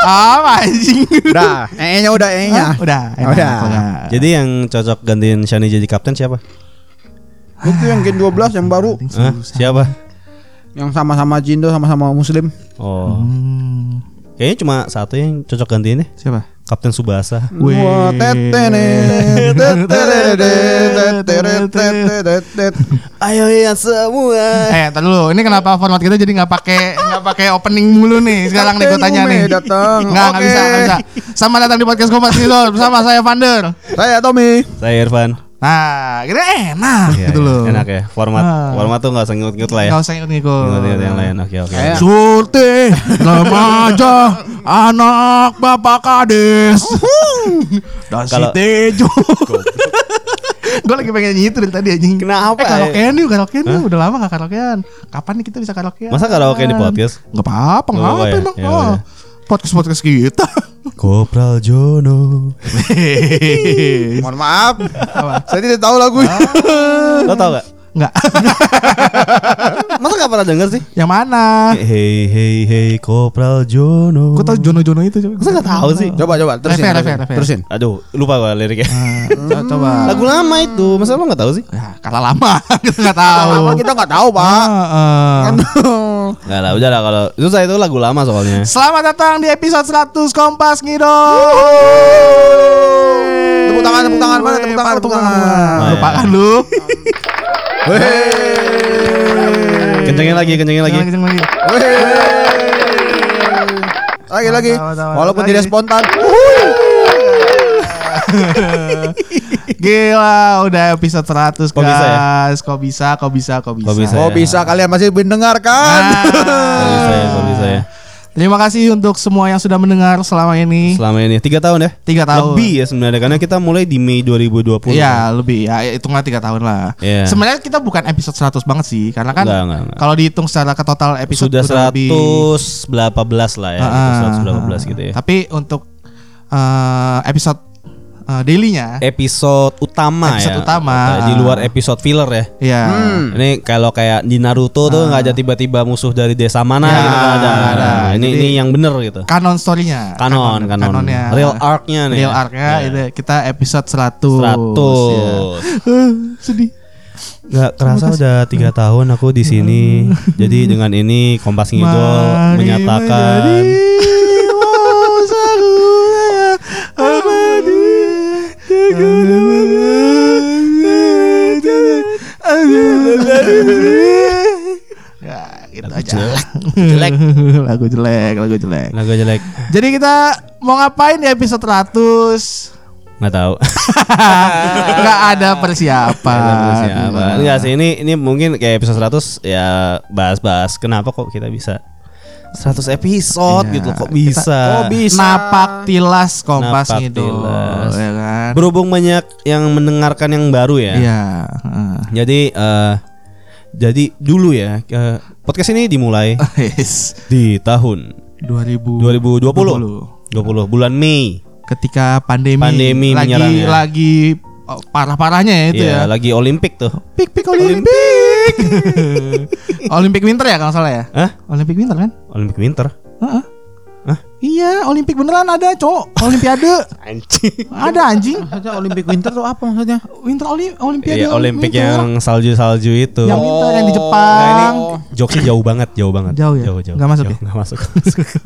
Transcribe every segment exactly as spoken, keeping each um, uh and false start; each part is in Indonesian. Ah, anjing. Udah, E-nya udah, E-nya. Ah, udah, enak, udah. Enak. Jadi yang cocok gantiin Shani jadi kapten siapa? Itu yang Gen dua belas yang baru. Hah, siapa? Yang sama-sama Jindo, sama-sama Muslim. Oh. Hmm. Kayaknya cuma satu yang cocok gantiin ya. Siapa? Kapten Subasa. Wah, tetene, teteretetetetetetetetet. Ayo ya semua. Eh, entar dulu. Ini kenapa format kita jadi enggak pakai enggak pakai opening mulu nih? Sekarang nih gua tanya nih. Enggak, enggak bisa, enggak bisa. Sama datang di podcast Kompas Ngido bersama saya Vander. Saya Tommy. Saya Irfan. Nah, kira enak iya, gitu loh. Enak ya. Format ah. format tuh enggak usah ngikut-ngikut lah ya. Enggak usah ngikut-ngikut. Ngikut yang lain. Oke, oke. Surti remaja anak Bapak Kades. Dan si Tejo. Gue lagi pengen nyanyi itu dari tadi anjing. Kenapa? Eh, karaokean yuk, karaokean yuk. Udah lama enggak karaokean. Kapan nih kita bisa karaokean? Masa karaoke di podcast? Enggak apa-apa, enggak apa-apa emang. Oh. Podcast-podcast kita. Kopral Jono. Mohon maaf. Saya tidak tahu lagu. Ah, lo tahu gak? Enggak. Masa gak pernah denger sih? Yang mana? Hey hey hey Kopral Jono. Kok tahu Jono-Jono itu? Masa gak tahu sih? Coba coba terusin. Refer, refer, refer. Terusin. Aduh, lupa gua liriknya. Uh, coba. Lagu lama itu. Masa lo gak tahu sih? Ya, kata lama. Kita gak tahu. Kata lama kita gak tahu, Pak. Uh, uh. Nggak lah, udah lah kalau susah itu lagu lama soalnya. Selamat datang di episode seratus Kompas Ngido. Tepuk tangan, tepuk tangan, mana tepuk tangan, tepuk tangan. Lupakan lu. Kencengin lagi, kencengin lagi. Lagi lagi. Walaupun tidak spontan. Gila, udah episode seratus guys. Kok bisa, ya? kok bisa, kok bisa, kok bisa. Kok bisa, kok bisa ya? Kalian masih mendengarkan. Nah. Kok bisa ya, kok bisa ya. Terima kasih untuk semua yang sudah mendengar selama ini. Selama ini tiga tahun ya? tiga tahun. Lebih ya sebenarnya karena kita mulai di Mei dua ribu dua puluh. Iya, lebih. Ya hitunglah tiga tahun lah. Yeah. Sebenarnya kita bukan episode seratus banget sih karena kan enggak, enggak, enggak. Kalau dihitung secara ke total episode sudah seratus berapa belas lah ya, uh, seratus berapa belas gitu ya. Tapi untuk uh, episode daily-nya episode utama episode ya utama. Di luar episode filler ya. Iya. Hmm. Ini kalau kayak di Naruto tuh nggak ah. ada tiba-tiba musuh dari desa mana ya, gitu kan ada. Nah, nah, ini ini yang bener gitu. Kanon story-nya. Kanon, kanon. Kanonnya. Real arc-nya nih. Real arc-nya ya. Itu kita episode seratus. seratus. Ya. Uh, sedih. Gak kerasa udah tiga tahun aku di sini. Jadi dengan ini Kompas Ngido menyatakan ya, gitu lagu aja. Jelek. Lagu jelek, lagu jelek. Lagu jelek. Jadi kita mau ngapain di episode seratus? Enggak tahu. Enggak ada persiapan. Enggak sih, ini ini mungkin kayak episode seratus ya bahas-bahas kenapa kok kita bisa seratus episode iya, gitu kok bisa. Kita, oh bisa. Napak tilas Kompas gitu. Ya kan? Berhubung banyak yang mendengarkan yang baru ya. Iya. Uh. Jadi uh, jadi dulu ya uh, podcast ini dimulai yes. di tahun dua ribu dua puluh bulan Mei ketika pandemi, pandemi lagi menyerang, ya. Lagi oh, parah-parahnya ya itu yeah, ya. lagi Olimpik tuh. Pik-pik Olimpik. Olimpik Winter ya kalau salah ya? Hah? Olimpik Winter kan? Olimpik Winter? Heeh. Hah? Iya, Olimpik beneran ada, cowok. Olimpiade. Anjing. Ada anjing. Maksudnya Olimpik Winter tuh apa maksudnya? Winter oli- Olimpiade. Iya, Olimpik yang salju-salju itu. Yang winter oh. yang di Jepang. Nah, ini jokesnya jauh banget, jauh banget. Jauh ya? Jauh, jauh. Gak masuk jauh, ya? Gak masuk.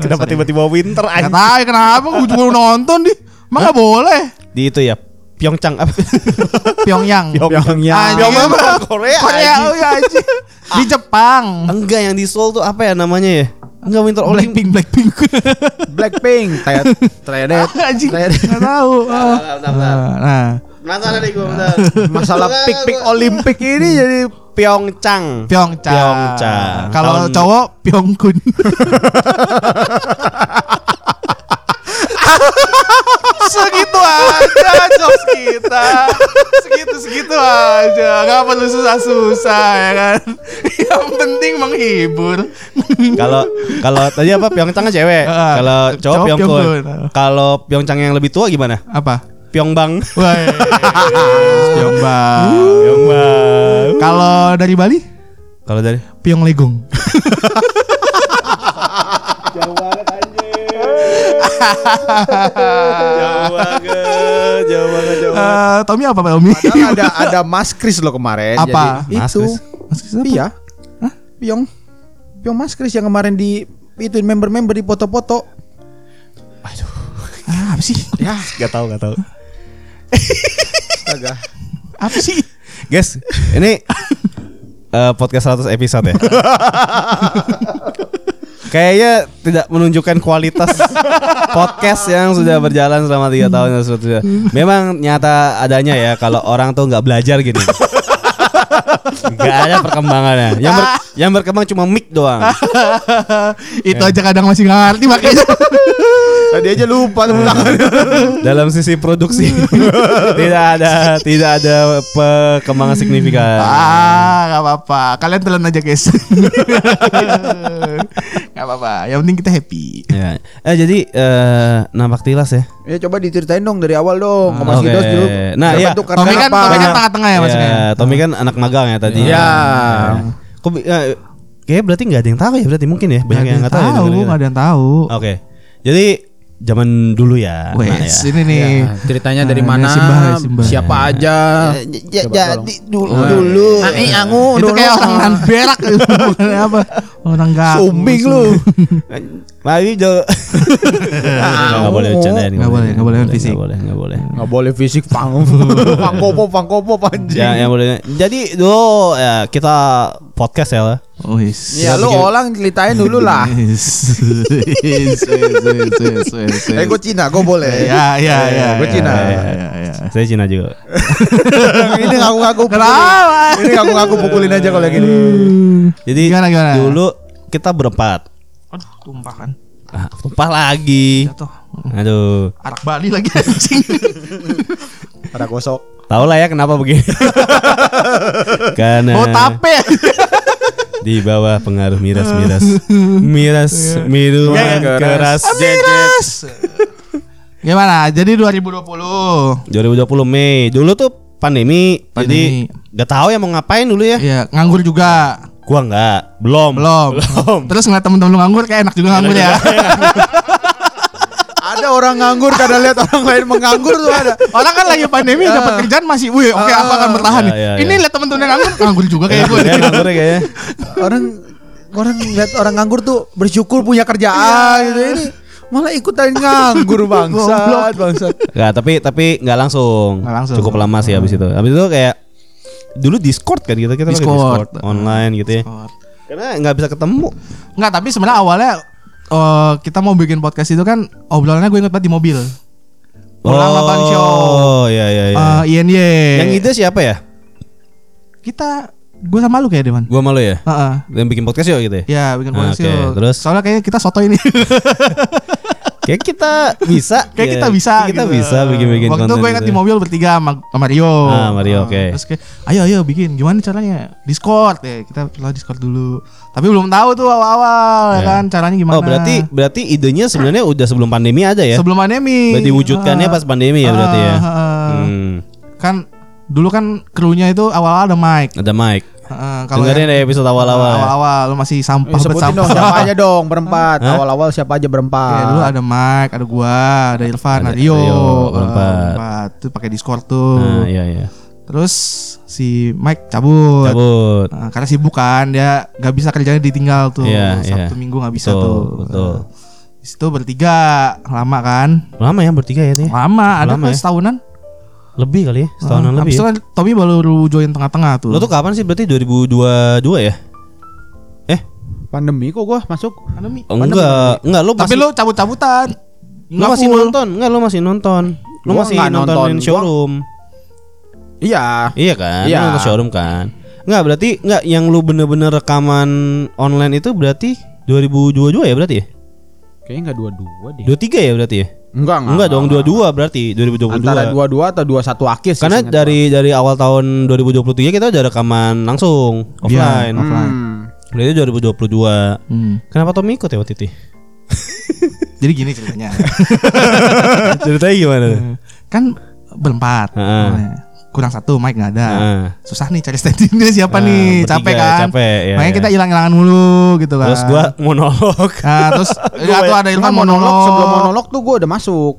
Kenapa tiba-tiba winter anjing? Gak tahu kenapa, gue cuma nonton deh. Emang gak boleh. Di itu ya? Pyeongchang apa? Pyeongchang. Pyeongchang. Pyeongchang Korea. Korea aja. Di Jepang. Enggak yang di Seoul tuh apa ya namanya ya? Enggak Winter Blackpink, Blackpink. Blackpink. Tayat. Tayat. Enggak tahu. Nah. Masalah nih gua bentar. Masalah pik-pik Olimpik ini jadi Pyeongchang. Pyeongchang. Kalau cowok Pyeongkun. Segitu aja jokes kita. Segitu-segitu aja. Gak perlu susah-susah ya kan. Yang penting menghibur. Kalau kalau tadi apa Pyeongchang cewek. Kalau cowok Pyeongkun. Kalau Pyeongchang yang lebih tua gimana? Apa? Pyeongbang. Pyeongbang. Pyeongbang. Kalau dari Bali? Kalau dari Pyeonglegong. Jauh banget. Jauh banget, jauh banget, jauh banget. Uh, Tommy apa Pak Tommy? Padahal ada ada Mas Kris loh kemarin. Apa? Jadi, Mas itu. Chris. Mas Kris apa? Iya. Hah? Pyong. Pyong Mas Kris yang kemarin di itu member-member di foto-foto. Aduh. Ah, apa sih? Ya, enggak tahu, enggak tahu. Astaga. Apa sih? Guys, ini uh, podcast seratus episode ya. Kayaknya tidak menunjukkan kualitas podcast yang sudah berjalan selama tiga tahun dan seterusnya. Memang nyata adanya ya kalau orang tuh nggak belajar gini. Nggak ada perkembangannya. Yang, ber, yang berkembang cuma mic doang. Itu ya. Aja kadang masih nggak ngerti makanya. Tadi aja lupa tentang dalam sisi produksi tidak ada tidak ada perkembangan signifikan. Ah, nggak apa-apa. Kalian telan aja guys. Nggak apa-apa. Yang penting kita happy. Ya. Eh jadi eh, nampak tilas ya. Ya coba diceritain dong dari awal dong. Kompas Ngido dulu. Nah ya. Tommy kan tengah-tengah ya maksudnya. Ya, Tommy kan anak magang ya tadi. Iya. Kok kayak berarti nggak ada yang tahu ya berarti mungkin ya banyak yang nggak tahu. Nggak ada yang tahu. Oke. Jadi zaman dulu ya. Wes, nah ya. Ini nih ya, ceritanya dari nah, mana, simbah, simbah. Siapa ya. Aja. Jadi ya, ya, dulu, oh, dulu. Nah, eh, angu, itu dulu. Kayak orang berak, bukan apa? Orang enggak. Sumbing lu. Mari jo. Enggak boleh channel ini. Enggak boleh, enggak boleh fisik. Enggak boleh, enggak boleh. Enggak boleh fisik pang. Pangkopo, pangkopo panjang. Ya, yang boleh. Jadi dulu ya kita podcast ya lah. Oh, yes. Ya lu orang ceritain dulu lah. Eh gue Cina, gue boleh. Ya ya ya. Gue Cina. Saya Cina juga. Ini ngaku-ngaku. Ini ngaku-ngaku pukulin aja kalau gini. Jadi gimana, gimana? Dulu kita berempat. Aduh, tumpah kan. Ah, tumpah lagi. Jatuh. Aduh. Arak Bali lagi anjing. Arak gosok. Tahu lah ya kenapa begini. Karena oh tape. Di bawah pengaruh miras-miras miras minuman keras. Miras. Gimana? Jadi dua ribu dua puluh Mei dulu tuh pandemi, pandemi. Jadi gak tahu ya mau ngapain dulu ya. Iya, nganggur juga. Gua enggak, belum. Belum. belum. Terus ngeliat temen-temen lu nganggur kayak enak juga nganggur ya. Ada orang nganggur kadang lihat orang lain menganggur tuh ada. Orang kan lagi pandemi uh, dapat kerjaan masih, wih oke okay, uh, aku akan bertahan ya, nih. Ya, ini ya. Lihat temen-temen yang nganggur, nganggur juga kayak gue. Ya, nganggur kayaknya. Orang orang lihat orang nganggur tuh bersyukur punya kerjaan gitu ini. Malah ikutan nganggur bangsat, bangsat. Enggak, tapi tapi enggak langsung. Nggak langsung. Cukup lama sih habis itu. Habis itu kayak dulu Discord kan kita kita pakai Discord online gitu ya. Discord. Karena enggak bisa ketemu. Enggak, tapi sebenarnya awalnya Uh, kita mau bikin podcast itu kan obrolannya gue inget banget di mobil. Pulang makan oh, show. Oh iya iya iya. Uh, I N Y. Yang itu siapa ya? Kita gue sama lu kayak Dewan. Gue malu ya? Heeh. Uh-uh. Yang bikin podcast yo gitu ya? Iya, bikin podcast yo. Ah, okay. Terus soalnya kayaknya kita soto ini. Kayak kita bisa, kayak kita bisa, kita gitu. Bisa bikin-bikin waktu konten. Waktu gue ingat gitu. Di mobil bertiga sama, sama Mario. Ah, Mario, oke. Okay. Terus kayak, ayo ayo bikin. Gimana caranya? Discord ya, kita perlu Discord dulu. Tapi belum tahu tuh awal-awal yeah. Ya kan caranya gimana. Oh, berarti berarti idenya sebenarnya udah sebelum pandemi ada ya? Sebelum pandemi. Berarti diwujudkannya ah, pas pandemi ya berarti ah, ya. Ah, hmm. Kan dulu kan krunya itu awal-awal ada Mike. Ada Mike. Uh, kalau dengerin ya, episode awal-awal. Awal-awal lu masih sampah ya, sebutin dong siapa aja dong berempat. Huh? Awal-awal siapa aja berempat. Ya, dulu ada Mike, ada gua, ada Irfan, ada Rio. Berempat. Itu pakai Discord tuh. Nah, iya iya. Terus si Mike cabut. Cabut. Nah, karena sibuk kan dia enggak bisa kerjanya ditinggal tuh. Yeah, Sabtu yeah. Minggu enggak bisa betul, tuh. Betul. Di situ bertiga lama kan? Lama ya bertiga ya sih. Lama, ada lama kan ya. Setahunan. Lebih kali ya, setahunan uh, lebih. Abis itu kan Tommy baru join tengah-tengah tuh. Lo tuh kapan sih berarti dua ribu dua puluh dua ya? Eh, pandemi kok gua masuk? Pandemi. Oh, enggak, pandemi. Enggak lo tapi lo cabut-cabutan. Lo masih nonton? Enggak lo masih nonton. Lo masih nontonin showroom. Iya. Iya kan? Iya. Lo nonton showroom kan. Enggak berarti enggak yang lo bener-bener rekaman online itu berarti dua ribu dua puluh dua ya berarti ya? Kayaknya enggak dua puluh dua deh. dua puluh tiga ya berarti ya? Enggak, enggak. Enggak dong, dua puluh dua berarti dua ribu dua puluh dua. Antara dua puluh dua atau dua puluh satu akhir sih. Karena dari banget. Dari awal tahun dua ribu dua puluh tiga kita udah rekaman langsung offline. Ya, offline. Hmm. Berarti dua ribu dua puluh dua. Hmm. Kenapa Tommy ikut ya waktu itu? Jadi gini ceritanya. Ceritanya gimana? Kan berempat. Heeh. kurang satu mic nggak ada, nah. susah nih cari standingnya siapa nah, nih, bertiga, capek kan, capek, ya, makanya ya. kita hilang-hilangan mulu gitu kan. Terus gue monolog, nah, terus ya, tuh ada Irfan monolog. monolog. Sebelum monolog tuh gue udah masuk,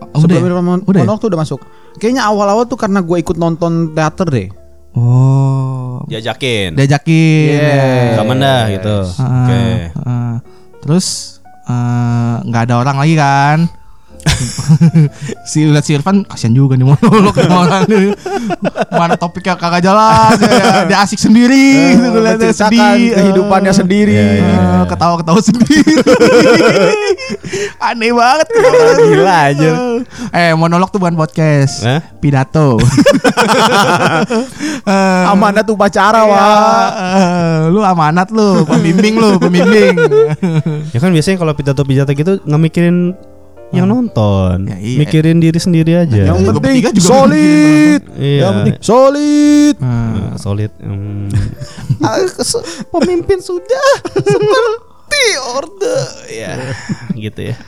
oh, sebelum Irfan mon- monolog ya? tuh udah masuk. Kayaknya awal-awal tuh karena gue ikut nonton teater deh. Oh, diajakin, diajakin, yeah. Kamen dah gitu. Yes. Uh, Oke, okay. uh, terus nggak uh, ada orang lagi kan? Si lihat si Irfan kasian juga nih monolog orang nih. Mana topiknya kagak jelas ya. Dia asik sendiri gitu, lihatnya sedih, kehidupannya sendiri, yeah, yeah, yeah. ketawa-ketawa sendiri. Aneh banget. Gila aja. Eh, monolog tuh bukan podcast. Huh? Pidato. Amanat upacara, yeah. Wah. Lu amanat lu, pembimbing lu, pembimbing. Ya kan biasanya kalau pidato-pidato gitu enggak mikirin yang nonton, ya, iya. mikirin diri sendiri aja. Yang penting juga solid. Iya. Yang penting solid. Nah, solid. Hmm. Pemimpin sudah seperti orde. Ya, gitu ya.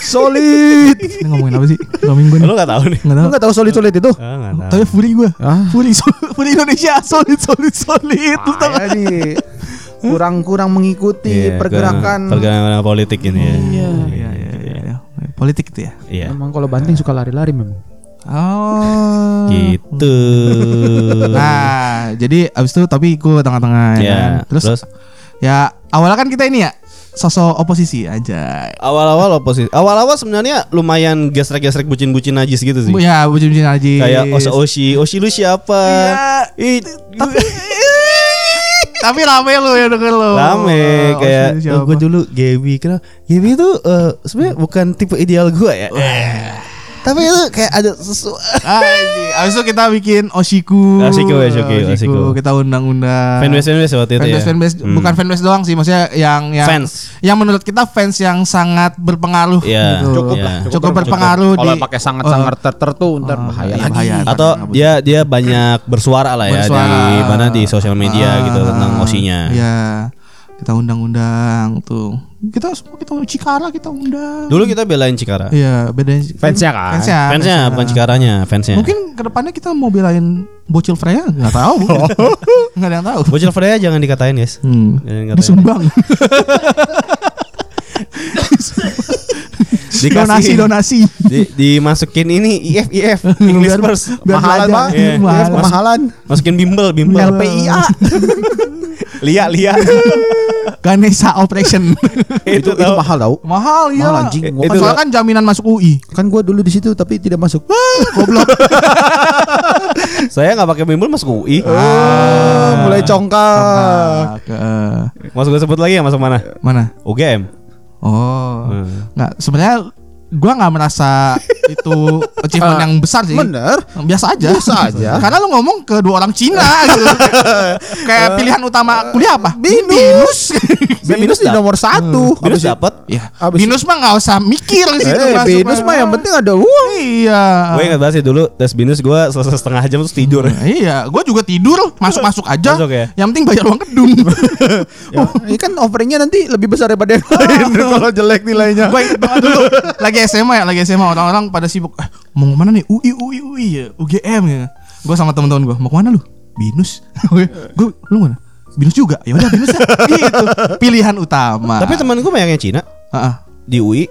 Solid. Ini ngomongin apa sih? Minggu ini. Lu enggak tahu nih. Lu enggak tahu solid-solid itu? Enggak tahu. Tapi Furi gua. Ah. Furi, Furi Indonesia solid solid solid. Lu tahu nih. Kurang-kurang mengikuti yeah, pergerakan pergerakan politik ini ya. Iya, iya, iya. Politik itu ya. Iya. Memang kalau Banting suka lari-lari memang. Oh. Gitu. Nah, jadi abis itu tapi ikut tengah-tengah. Iya. Kan? Terus, Terus ya awalnya kan kita ini ya sosok oposisi aja. Awal-awal oposisi. Awal-awal sebenarnya lumayan gesrek-gesrek bucin-bucin najis gitu sih. Iya, bucin-bucin najis. Kayak Oshi, Oshi lu siapa? Iya. Tapi rame lu ya denger lu. Rame oh, kayak oh, gue dulu Gaby kenal. Gaby itu uh, sebenarnya bukan tipe ideal gue ya. Uh. Tapi itu kayak ada sesuatu. Abis itu kita bikin Oshiku. Oshiku ya, Oshiku. Oshiku. Kita undang-undang. Fanbase-fanbase waktu itu fanbase, ya. Fanbase, hmm. Bukan fanbase doang sih, maksudnya yang yang fans. Yang menurut kita fans yang sangat berpengaruh. Yeah. Gitu. Cukup yeah. lah. Cukup, cukup berpengaruh. Cukup. Di, kalau pakai sangat-sangat uh, tertentu, ntar uh, bahaya. Lagi. Bahaya. Atau dia dia banyak bersuara lah ya bersuara. Di mana di sosial media uh, gitu tentang Oshinya. Iya. Yeah. Kita undang-undang tuh. Kita semua kita Cikara kita undang. Dulu kita belain Cikara. Iya, belain fansnya kan. Fansnya, fansnya bukan Cikaranya, fansnya. Mungkin kedepannya kita mau belain Bocil Freya, enggak tahu. Enggak ada yang tahu. Bocil Freya jangan dikatain, guys. Hmm. Jangan dikatain. Disumbang. Dikasih donasi, di, dimasukin ini I F I F English first. Mahalan, Pak. Yeah. Mahalan. Mahalan. Masukin bimbel, bimbel L P I A. Lia, Lia. Ganesha Operation. itu, itu, itu mahal tau. Mahal ya. Mahal anjing. Kan itu soalnya kan jaminan masuk U I. Kan gue dulu di situ tapi tidak masuk. Goblok. Saya nggak pakai bimbel masuk U I. Ah, ah, mulai congkak. Mas gue sebut lagi ya masuk mana? Mana? U G M. Oh. Hmm. Nggak, sebenarnya gue nggak merasa itu achievement uh, yang besar sih. Bener. Biasa aja. Biasa aja. Karena lu ngomong ke dua orang Cina gitu. Kayak pilihan utama kuliah apa? Binus. Binus di nomor satu. Hmm. Binus dapat. Ya. Binus mah nggak usah mikir di situ. Eh, Binus mah yang penting ada uang. Iya. Gue ingat banget sih dulu tes Binus gue selesai setengah jam terus tidur. Nah, iya. Gue juga tidur. Masuk masuk aja. Masuk, ya? Yang penting bayar uang gedung. Oh, ini kan offeringnya nanti lebih besar daripada yang lain kalau jelek nilainya. Gue ingat banget dulu. Lagi S M A ya, lagi S M A orang-orang pada sibuk. Eh, mau kemana nih? U I, U I, U I ya, U G M ya. Gue sama teman-teman gue, mau kemana lu? Binus. Gue, lu mana? Binus juga. Ya udah Binus. Itu pilihan utama. Tapi teman gue banyak yang Cina. Uh-uh. Di U I.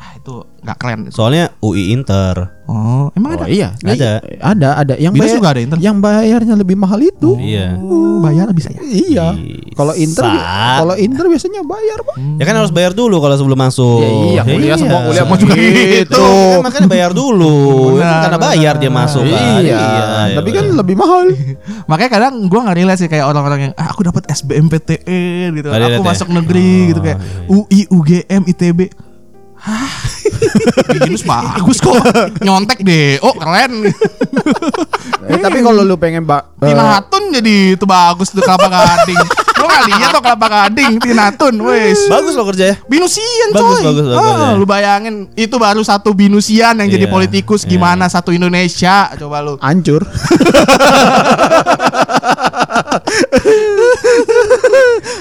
Ah, itu nggak keren. Soalnya U I Inter. Oh, emang oh, ada? Iya, ada. Ada, ada. Yang Binus bayar, juga ada Inter. Yang bayarnya lebih mahal itu. Oh, iya. Bayar bisa ya. Iya. Kalau Inter, kalau Inter biasanya bayar, Pak. Hmm. Ya kan harus bayar dulu kalau sebelum masuk. Ya, iya, kuliah iya. semua kuliah mau juga gitu. Kan makanya bayar dulu. Nah, karena bayar dia masuk iya, kan. Iya. iya. Tapi kan iya. lebih mahal. Makanya kadang gue enggak relate sih kayak orang-orang yang ah, aku dapat S B M P T N gitu. Gak aku masuk ya? negeri oh, gitu kayak iya. U I, U G M, I T B. Hah? Binus bagus kok. Nyontek deh. Oh keren. eh, Tapi kalau lu pengen ba- Tina Hatun jadi itu bagus tuh kelapa gading. Lu kalinya tuh kelapa gading Tina Hatun wes. Bagus lo kerja ya. Binusian bagus, coy. Bagus, bagus, ah, bagus, lu bayangin ya. Itu baru satu binusian yang yeah. jadi politikus. Gimana yeah. satu Indonesia. Coba lu hancur.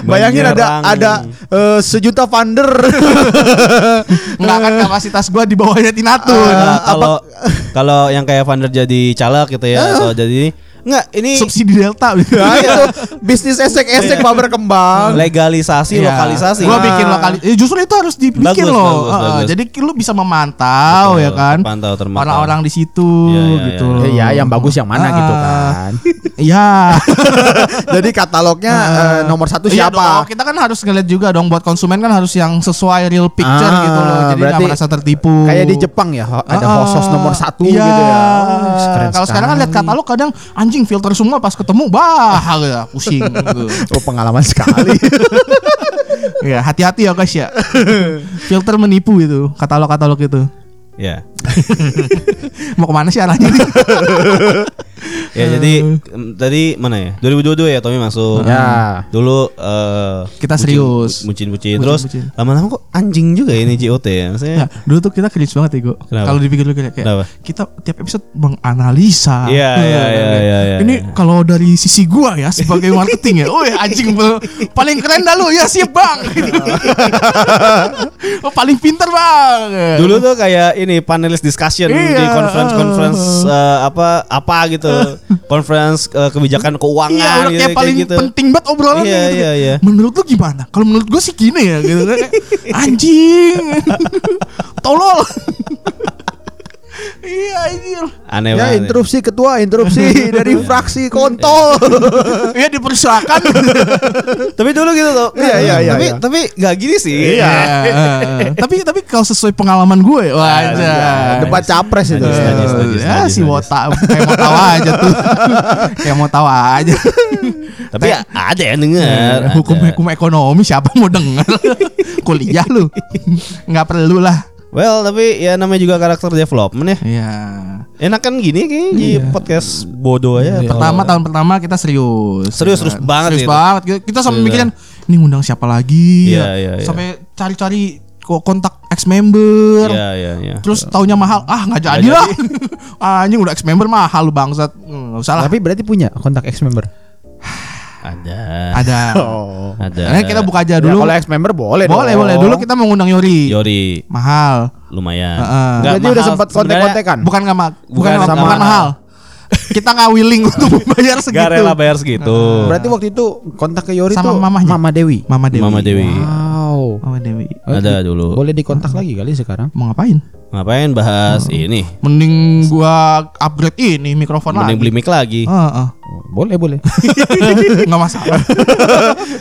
Bayangin ada ada uh, sejuta funder. Enggak kan kapasitas gua di bawahnya Tinatun. Uh, kalau kalau yang kayak funder jadi caleg gitu ya uh. atau jadi enggak ini subsidi delta gitu. Nah, itu bisnis esek-esek mau berkembang. Legalisasi, yeah. lokalisasi. Gua bikin lokal. Eh, justru itu harus dibikin loh. Bagus, uh, bagus. Jadi lu bisa memantau. Betul, ya kan. Pantau termantau. Orang-orang di situ ya, ya, gitu. Iya, ya, ya, yang bagus yang mana uh, gitu kan. Iya. Jadi katalognya uh, nomor satu iya siapa? Dong, kita kan harus ngeliat juga dong buat konsumen kan harus yang sesuai real picture ah, gitu loh. Jadi enggak merasa tertipu. Kayak di Jepang ya, ada uh, hosos nomor satu iya. gitu ya. Kalau sekarang kan lihat katalog kadang anjing filter semua pas ketemu bah ya, pusing. Oh, pengalaman sekali. Ya hati-hati ya guys ya. Filter menipu itu, katalog-katalog itu. Ya. Mau kemana sih arahnya? Ya jadi tadi mana ya? dua ribu dua puluh dua ya Tommy masuk. Ya. Dulu uh, kita serius. Bucin-bucin terus lama-lama kok anjing juga ini J O T ya. Maksudnya ya, dulu tuh kita cringe banget ya, Go. Kalau dipikir lu kayak kenapa? Kita tiap episode menganalisa. Iya iya iya iya. Ini kalau dari sisi gua ya sebagai marketing ya. Oh ya anjing paling keren dah lu. Ya siap Bang. Oh, paling pintar Bang. Dulu tuh kayak ini panelis discussion iya. di conference-conference uh, apa apa gitu. Conference uh, kebijakan keuangan iya, gitu, kayak paling kayak gitu. Penting banget obrolan iya, gitu. Iya, iya. Menurut lu gimana? Kalau menurut gue sih gini ya gitu kan. Anjing. Tolol. Iya anjir. Aneh banget. Ya interupsi ketua, interupsi dari fraksi kontol. Iya dipersilakan. Tapi dulu gitu tuh. Iya iya iya. Tapi tapi enggak gini sih. Iya. Tapi tapi kalau sesuai pengalaman gue, wajar. Debat capres itu. Ya si botak kayak mau tawa aja tuh. Kayak mau tawa aja. Tapi ada yang dengar. Hukum-hukum ekonomi siapa mau dengar? Kuliah lu. Enggak perlu lah. Well, tapi ya namanya juga karakter development ya. Iya. Enak kan gini kayaknya di iya. podcast bodoh aja. Iya. Pertama tahun pertama kita serius. Serius terus kan? banget Serius gitu. banget. Kita sampai mikirin ini ngundang siapa lagi iya, ya. Iya, sampai iya. cari-cari kontak ex member. Iya, iya, iya. Terus taunya mahal. Ah, enggak jadi lah. Anjing udah ex member mahal lu bangsat. Enggak usah lah. Tapi berarti punya kontak ex member. Ada. Ada. Oh. Ada. Karena kita buka aja dulu. Ya, kalau ex member boleh. Boleh, dong. boleh. Dulu kita mau ngundang Yori. Yori. Mahal. Lumayan. Heeh. Uh-uh. Jadi udah sempat kontek-kontekan. Bukan enggak mahal. Bukan sama bukan mahal. Kita enggak willing untuk membayar segitu. Enggak rela bayar segitu. Uh. Berarti waktu itu kontak ke Yori sama tuh mamahnya. Mama Dewi. Mama Dewi. Mama Dewi. Wow. Mama Dewi. Ada dulu. Boleh dikontak uh-huh. lagi kali sekarang. Mau ngapain? Ngapain bahas uh, ini? Mending gua upgrade ini mikrofon lagi. Mending beli mic lagi. Uh, uh. Boleh boleh. Nggak masalah.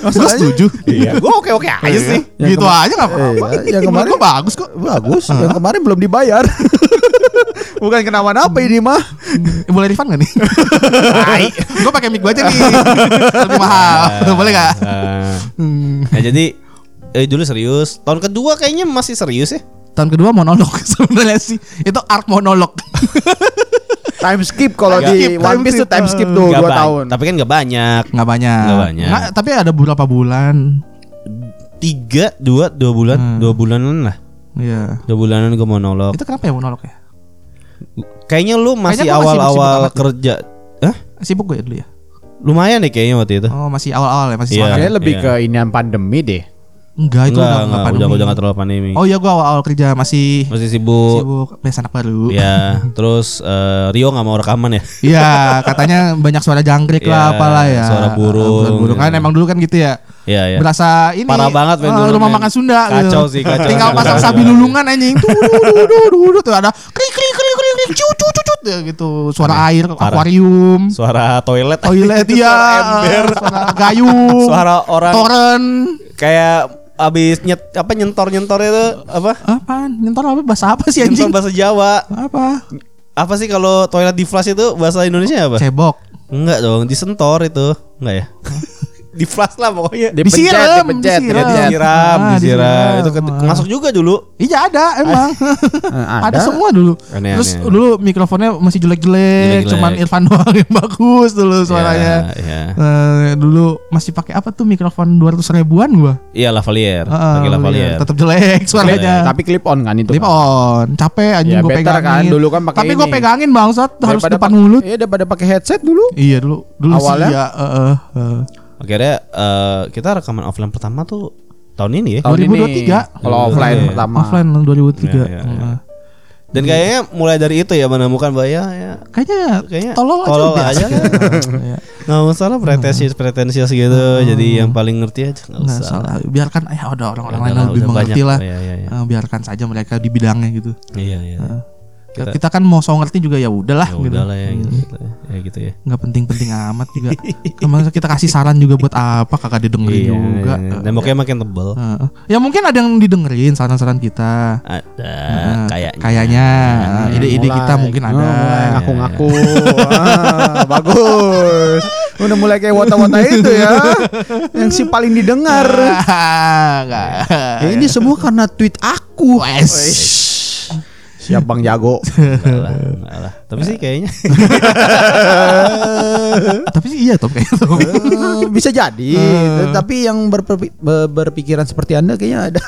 Gua setuju. Iya. Gua oke oke aja sih. Yang gitu kema- aja nggak apa-apa. Iya, yang kemarin gua bagus kok. Bagus. Uh. Yang kemarin belum dibayar. Bukan kenawan apa ini mah? Boleh refund nggak nih? Gua pakai mic gua aja nih. Lebih mahal. Boleh nggak? Nah jadi eh, dulu serius. Tahun kedua kayaknya masih serius ya. Tahun kedua monolog sebenarnya sih. Itu arc monolog. Time skip kalau di One Piece tuh time skip tuh dua ba- tahun. Tapi kan enggak banyak. Enggak banyak. Enggak banyak. Nggak, tapi ada berapa bulan? Tiga, dua, dua bulan, hmm. dua bulanan lah. Iya. Dua bulanan gue monolog. Itu kenapa ya monolog ya? Kayaknya lu masih Kayaknya awal-awal masih kerja. Hah? Sibuk gue ya dulu ya? Lumayan deh kayaknya waktu itu. Oh, masih awal-awal ya, masih yeah, soalnya yeah. lebih ke inian pandemi deh. Enggak itu enggak, enggak, enggak, udah enggak terlalu pandemi. Oh iya gue awal-awal kerja masih Masih sibuk Sibuk biasa anak baru. Iya. Terus uh, Rio gak mau rekaman ya. Iya. Katanya banyak suara jangkrik lah apalah ya. Suara burung Suara burung kan ya. Emang dulu kan gitu ya. Iya iya. Berasa ini parah banget uh, rumah makan men. Sunda kacau gitu. Sih kacau. Tinggal pasang sapi lulungan anjing. Tuh tuh ada krik krik krik krik cu cu cu gitu. Suara air akuarium. Suara toilet. Toilet iya. Suara ember. Suara gayung. Suara orang toren. Kayak abis nyet apa nyentor-nyentornya itu apa? Apaan? Nyentor apa bahasa apa sih anjing? Nyentor bahasa Jawa. Apa? Apa sih kalau toilet di flush itu bahasa Indonesia apa? Cebok. Enggak dong, disentor itu. Enggak ya? Di flush lah pokoknya. Dipencet, disiram, dipencet, disiram, disiram, ah, disiram. Itu ah. masuk juga dulu. Iya ada emang. ada. ada semua dulu. Aneh, Terus aneh, dulu aneh. Mikrofonnya masih jelek-jelek, jelek-jelek. Cuman Irfan doang yang bagus dulu suaranya. Yeah, yeah. Uh, dulu masih pakai apa tuh mikrofon dua ratus ribuan gua? Iya Lavalier. Uh, pakai Lavalier. Tetap jelek suaranya. Tapi clip on kan itu. Clip on. Kan? Capek anjing ya, gua pegangin. Kan, dulu kan pakai Tapi ini. gua pegangin bangsat harus depan mulut. Iya daripada pakai headset dulu. Iya dulu. Dulu sih ya, heeh. Akhirnya uh, kita rekaman offline pertama tuh tahun ini ya. dua ribu dua puluh tiga Kalau offline ya, pertama. Offline dua ribu dua puluh tiga Ya, ya, hmm. ya. Dan kayaknya mulai dari itu ya menemukan bahwa ya, ya kayaknya, kayaknya tolol aja, tolol aja kan. Nggak masalah pretensius pretensius gitu. Hmm. Jadi yang paling ngerti aja nggak usah. Salah. Biarkan ya ada orang-orang lain lebih mengerti lah. Ya, ya, ya. Biarkan saja mereka di bidangnya gitu. Iya iya. Uh. Kita, kita kan mau so ngerti juga ya udahlah ya gitu. Udahlah ya, gitu, gitu. Ya gitu ya. Nggak penting-penting amat juga. Kemarin kita kasih saran juga buat apa kagak didengerin iya, juga. Iya, iya. Dan makanya makin tebel. Ya mungkin ada yang didengerin saran-saran kita. Ada nah, kayaknya. Kayaknya ya, ide-ide mulai, kita mungkin ada. Ngaku-ngaku. Ah, bagus. Udah mulai kayak wata-wata itu ya. Yang si paling didengar. Ya, ini semua karena tweet aku. Wes. Siap Bang Jago. Enggak lah, enggak lah. Tapi sih kayaknya. Tapi sih iya Tom kayaknya. Uh, bisa jadi. Uh. Tapi yang berperpi- berpikiran seperti Anda kayaknya ada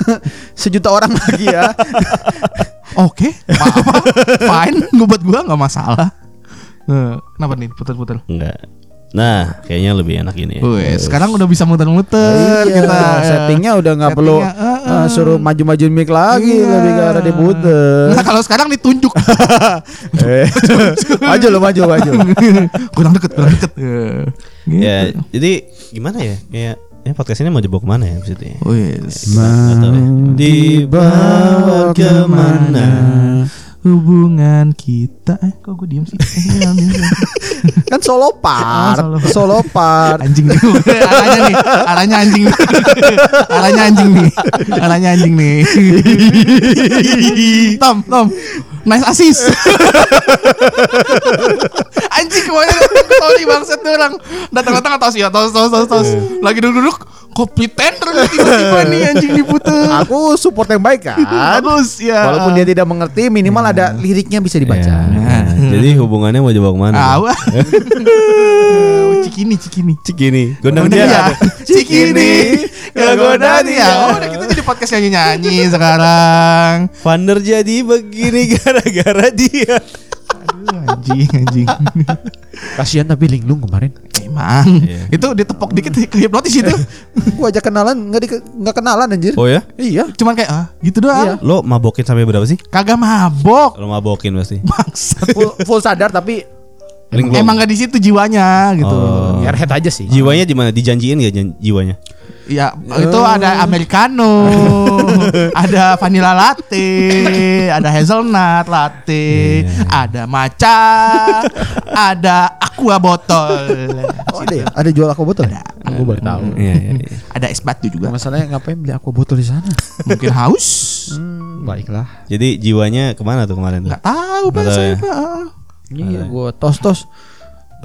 sejuta orang lagi ya. Oke. Fine. Gue buat gue nggak masalah. Uh, kenapa nih putar-putar? Enggak. Nah, kayaknya lebih enak ini. Ya. Wih, sekarang udah bisa muter-muter. Iya, kita settingnya udah nggak perlu uh, uh, suruh maju-maju mic lagi, iya. Lebih karena diputer. Nah, kalau sekarang ditunjuk. eh, maju lo, maju, maju. Kurang deket, kurang deket. Gitu. Ya, jadi gimana ya? Kayak ya podcast ini mau dibawa kemana ya maksudnya? Oh yes. Ya, dibawa kemana? Hubungan kita eh kok gue diam sih kan solo part oh, solo part anjing nih arahnya nih arahnya anjing nih arahnya anjing nih arahnya anjing nih Tom Tom nice assist anjing kemana sorry bangset tuh orang datang-datang atau sih atau tos tos tos lagi duduk-duduk kok pretender tiba-tiba nih anjing diputer. Aku support yang baik kan. Bagus ya. Walaupun dia tidak mengerti minimal ya. Ada liriknya bisa dibaca. Ya. Nah. Jadi hubungannya mau coba kemana? Awal. Cikini cikini cikini. Gondang dia. Cikini. Gak gondang dia. Oh, udah kita jadi podcast yang nyanyi sekarang. Vander jadi begini gara-gara dia. Aduh anjing anjing. Kasihan tapi linglung kemarin. Emang yeah. Itu ditepok dikit hipnotis itu. Gua aja kenalan enggak dike- enggak kenalan anjir. Oh ya? Iya, cuman kayak ah gitu doang. Iya. Lo mabokin sampai berapa sih? Kagak mabok. Lo mabokin pasti. full, full sadar tapi linglung. Emang enggak di situ jiwanya gitu. Oh. Airhead aja sih. Jiwanya di mana? Dijanjiin enggak jan- jiwanya? Ya, itu uh. ada americano, ada vanilla latte, ada hazelnut latte, yeah. Ada matcha, ada aqua botol. Oh, ada ya? Ada jual aqua botol? Ada. Aku baru tahu. Iya, iya, iya. Ada es batu juga. Masalahnya ngapain beli aqua botol di sana? Mungkin haus. Hmm, baiklah. Jadi jiwanya kemana tuh kemarin? Enggak tahu, Pak, saya, Pak. Iya, gua tos-tos.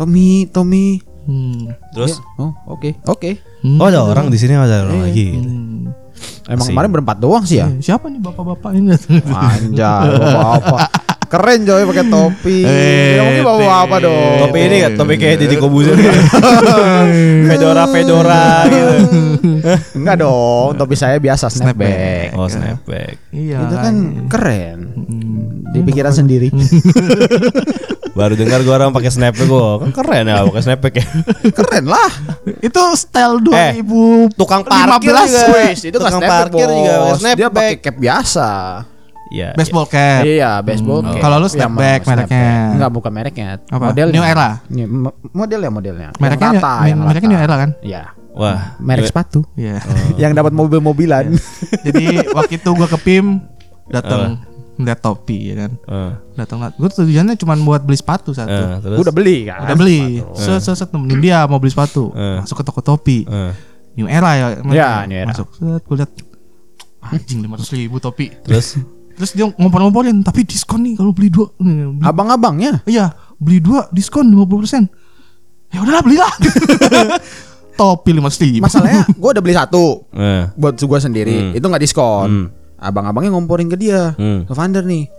Tommy, Tommy. Hmm. Terus ya. Oh oke okay. oke okay. hmm. Oh ada orang di sini ada orang eh. lagi gitu. hmm. Emang Masih. Kemarin berempat doang sih ya eh, siapa nih bapak-bapak ini anjay bapak-bapak keren coy pakai topi eh, ya, mungkin bawa apa dong topi ini kan topi kayak Didi Kobuzer fedora fedora gitu enggak dong topi saya biasa snapback oh snapback iya, itu kan iya. Keren hmm. di pikiran hmm. sendiri baru dengar gue orang pakai snapback gue kan keren ya pakai snapback ya keren lah itu style dua ribu lima belas eh, tukang parkir juga itu tukang parkir juga snapback dia pakai cap biasa ya baseball cap iya baseball hmm. cap kalau lu snapback ya, mereknya enggak bukan mereknya model New Era model ya modelnya mereknya rata yang mereknya New Era kan iya wah merek sepatu iya oh. Yang dapat mobil-mobilan jadi waktu itu gue ke P I M datang uh. lihat topi ya kan uh. datang lah gue tujuannya cuma buat beli sepatu satu uh, terus? Udah beli kan udah beli set set set temenin dia mau beli sepatu uh. masuk ke toko topi uh. New Era ya, ya New Era. Masuk set gue lihat anjing lima ratus ribu topi terus terus dia ngompor-ngomporin tapi diskon nih kalau beli dua beli. Abang-abangnya iya beli dua diskon lima puluh persen ya udahlah belilah topi lima ratus ribu masalahnya gue udah beli satu uh. buat gue sendiri hmm. itu nggak diskon hmm. Abang-abangnya ngomporin ke dia hmm. ke Vander nih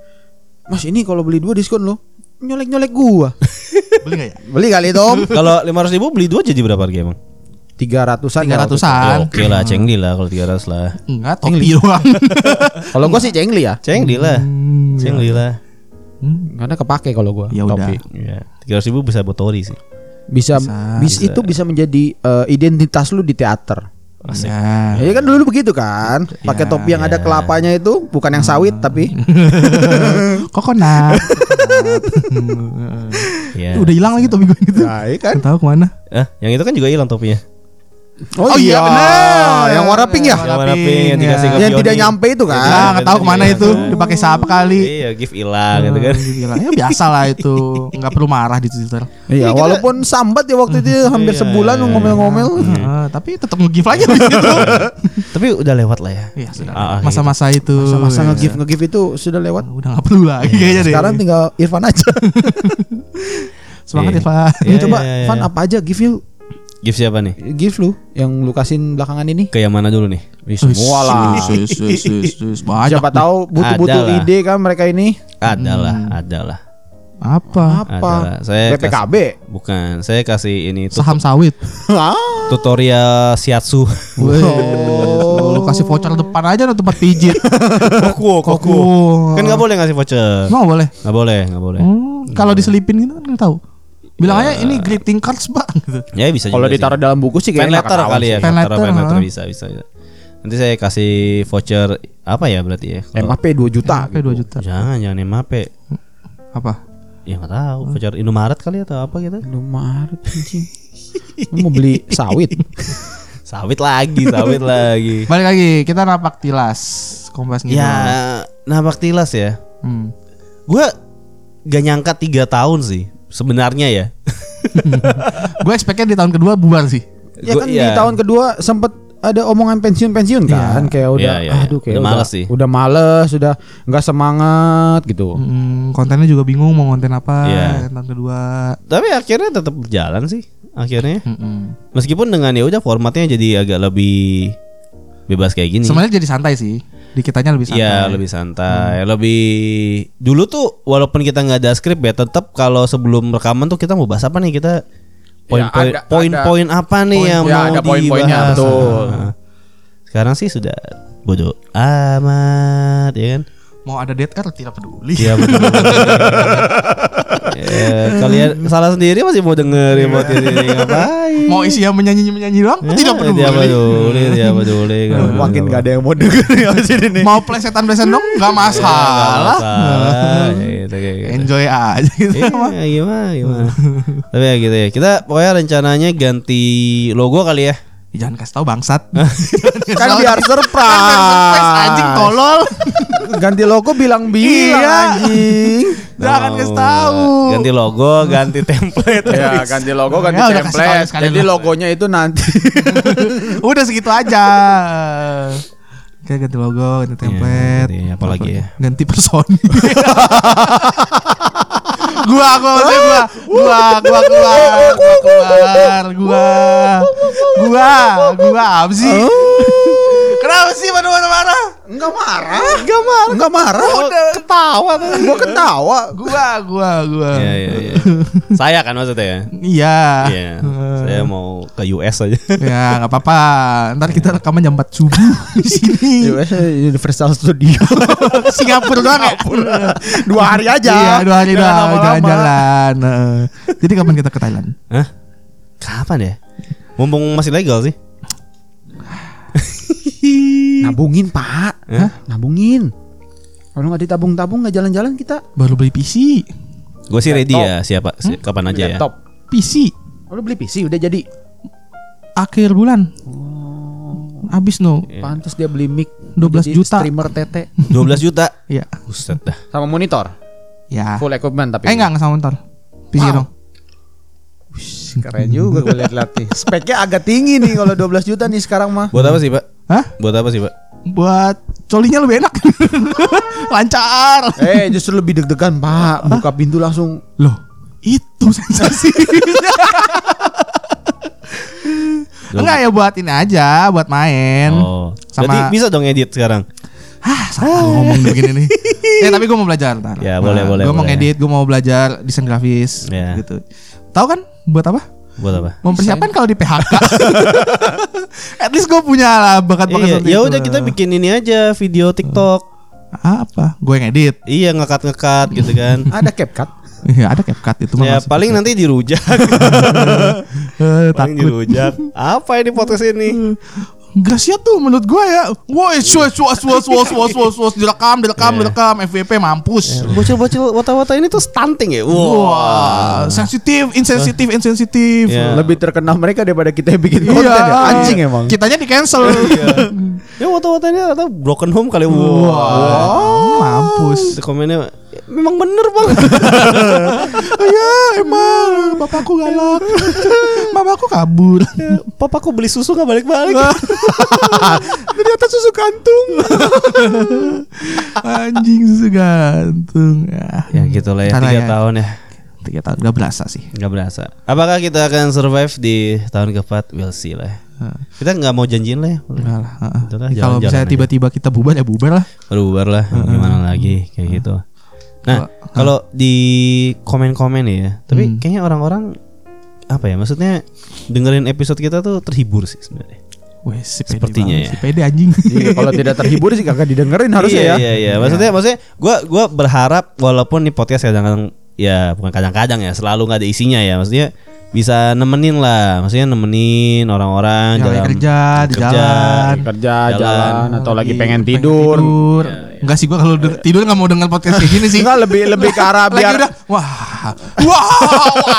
Mas ini kalau beli dua diskon lo nyolek-nyolek gua beli gak ya? Beli kali Tom kalau lima ratus ribu beli dua jadi berapa harga emang? tiga ratusan tiga ratusan oke lah cengli lah kalau tiga ratus lah enggak topi doang kalau gua sih cengli ya cengli lah hmm, cengli lah hmm. karena kepake kalau gua ya topi udah. Ya. tiga ratus ribu bisa buat tori sih Bisa, bisa, bisa. Itu bisa menjadi uh, identitas lu di teater. Asik. Nah, ya kan dulu begitu kan, pakai ya, topi yang ya. ada kelapanya itu, bukan yang sawit hmm. tapi kokonat. Ya. Udah hilang lagi topi gue gitu. Nah, iya kan? Tahu kemana? Eh, yang itu kan juga hilang topinya. Oh, oh iya benar, yang warna pink ya. Yang warna pink yang dikasih ke yang tidak nyampe itu kan. Ya, enggak tahu kemana itu, dipakai siapa kali. Iya, gift hilang gitu kan. Ya biasa lah itu, enggak perlu marah di Twitter. Iya, walaupun sambat ya waktu itu hampir sebulan ngomel-ngomel. Tapi tetap nge-gift aja gitu. Tapi udah lewat lah ya. Iya, sudah. Masa-masa itu. Masa-masa nge-gift nge-gift itu sudah lewat. Udah enggak perlu lagi kayaknya deh. Sekarang tinggal Irfan aja. Semangat Irfan. Coba Irfan apa aja gift yuk. Gift siapa nih? Gift lu yang lu kasihin belakangan ini. Kayak mana dulu nih? Semua lah. Siapa tahu butuh-butuh ide kan mereka ini. Adalah, hmm. adalah. Apa? Apa? B P K B? Bukan. Saya kasih ini tut- saham sawit. Tutorial shiatsu. Lu kasih voucher depan aja atau tempat pijit. Koku, koku. Kan enggak boleh ngasih voucher. Enggak boleh. Enggak boleh, enggak boleh. Kalau diselipin gitu kan enggak tahu. Bilang aja ini greeting cards bang. Ya bisa. Kalau ditaruh sih. Dalam buku sih kayaknya letter kali ya. Pen letter, pen letter bisa, bisa bisa. Nanti saya kasih voucher apa ya berarti ya? M A P dua juta. M A P dua juta. Jangan jangan M A P. Apa? Ya nggak tahu. Oh. Voucher Indomaret kali atau apa gitu? Indomaret anjing. Mau beli sawit. Sawit lagi, sawit lagi. Balik lagi kita napak tilas. Kompas Ngido. Ya napak tilas ya. Hmm. Gue gak nyangka tiga tahun sih. Sebenarnya ya gue expect-nya di tahun kedua bubar sih. Ya kan ya. Di tahun kedua sempet ada omongan pensiun-pensiun kan ya. Kayak udah ya, ya, aduh kayak udah males sih. Udah males, udah gak semangat gitu. hmm, Kontennya juga bingung mau konten apa ya. Tahun kedua. Tapi akhirnya tetap berjalan sih. Akhirnya mm-mm. Meskipun dengan ya udah formatnya jadi agak lebih bebas kayak gini. Sebenarnya jadi santai sih. Di kitanya lebih santai. Iya lebih santai hmm. Lebih dulu tuh walaupun kita gak ada skrip ya, tetap kalau sebelum rekaman tuh kita mau bahas apa nih. Kita poin-poin ya, poin-poin apa nih poin, yang ya, mau ada poin-poinnya betul. Nah, sekarang sih sudah bodoh amat ya kan. Mau ada dead air tidak peduli. Iya betul. Ya, kalian salah sendiri masih mau denger remote ya, ini ngapain? Mau isi yang menyanyi-menyanyi doang? Ya, tidak peduli. Tidak peduli, tidak peduli. Makin enggak ada yang mau denger ini. Mau plesetan-plesetan dong? Enggak masalah. Enjoy aja gitu. Iya, gimana, gimana. Tapi ya gitu ya. Kita pokoknya rencananya ganti logo kali ya. Jangan kasih tahu bangsat. Kan biar surprise. Anjing tolol. Ganti logo bilang-bilang iya. Anjing. Jangan kasih tahu. Ganti logo, ganti template. Ya, ganti logo, ganti ya, template. Jadi logonya itu nanti. Udah segitu aja. Oke, ganti logo, ganti template. Ya, ganti, apa lagi ya? Ganti personil. Gua gua gua gua gua gua keluar gua gua gua apa sih? Kenapa sih mana-mana marah? Enggak marah. Enggak marah. Enggak marah. Udah ketawa tadi. Gua ketawa. Gua gua gua. Iya iya iya. Saya kan maksudnya ya. Iya. Iya. Saya mau ke U S aja. Ya, enggak apa-apa. Ntar kita rekaman jam empat subuh di sini. U S Universal Studio. Singapura doang ya. Dua hari aja. Iya, dua hari doang jalan-jalan. Jadi kapan kita ke Thailand? Hah? Kapan ya? Mumpung masih legal sih. Nabungin pak. Hah? Nabungin. Kalau gak ditabung-tabung gak jalan-jalan kita. Baru beli P C. Gue sih ready ya siapa hmm? Kapan aja laptop. Ya P C. Lu beli P C udah jadi akhir bulan. Oh. Abis no yeah. Pantes dia beli mic dua belas juta streamer tete. dua belas juta Iya. Buset dah. Sama monitor. Ya. Full equipment tapi. Eh enggak enggak sama monitor P C wow. Dong keren juga gue liat-liat nih. Speknya agak tinggi nih kalau dua belas juta nih sekarang mah. Buat apa sih pak? Hah? Buat apa sih pak? Buat colinya lebih enak. Lancar. Eh justru lebih deg-degan pak. Buka pintu langsung. Loh itu sensasinya. Enggak ya buat ini aja. Buat main oh. Sama... Berarti bisa dong edit sekarang? Hah salah ngomong begini nih. Eh tapi gue mau belajar nah, ya nah, boleh boleh. Gue mau ngedit. Gue mau belajar desain grafis ya. Gitu. Tahu kan? Buat apa? Buat apa? Mempersiapkan kalau di P H K. At least gue punya lah bakat-bakat. Iya, ya udah kita bikin ini aja video TikTok. Apa? Gue ngedit. Iya ngekat ngekat gitu kan. Ada CapCut. Iya, ada CapCut itu mah. Ya paling nanti dirujak. Paling dirujak. Apa ini podcast ini? Enggak sih tuh menurut gue ya. Woi, suas suas suas suas suas suas suas direkam, direkam, yeah. direkam F Y P mampus. Yeah. Bocil-bocil wata-wata ini tuh stunting ya. Wah, wow. wow. sensitif, insensitif, insensitif. Yeah. Lebih terkenal mereka daripada kita yang bikin konten. Yeah. Ya. Anjing emang. Kitanya di-cancel. yeah. Ya wata-wata ini atau broken home kali. Wah, wow. wow. mampus. Komennya memang bener banget. Ya emang bapakku galak, mamaku kabur, ya, papaku beli susu nggak balik-balik. Ternyata susu kantung. Anjing susu kantung. Ya, ya gitulah ya. Tiga ya, tahun ya. Tiga tahun nggak berasa sih. Nggak berasa. Apakah kita akan survive di tahun keempat? We'll see lah. Kita nggak mau janjiin lah. Kalau misalnya tiba-tiba kita bubar ya bubar lah. Kalau bubar lah, uh-huh. gimana lagi kayak uh-huh. gitu. Nah, kalau di komen-komen ya, tapi hmm. kayaknya orang-orang apa ya, maksudnya dengerin episode kita tuh terhibur sih sebenarnya. Wih, si sepertinya ya. Si pede anjing. Iya, kalau tidak terhibur sih kagak didengerin harusnya iya, ya. Iya, iya, maksudnya, maksudnya gue gue berharap walaupun nih podcast kadang-kadang ya bukan kadang-kadang ya, selalu nggak ada isinya ya, maksudnya bisa nemenin lah, maksudnya nemenin orang-orang jalan kerja, kerja, jalan, kerja, jalan, jalan atau lagi pengen tidur. Pengen tidur. Ya, ya. Enggak sih gua kalau de- tidur nggak mau dengar podcast kayak gini sih. Enggak, lebih lebih ke arah biar udah, wah, wah,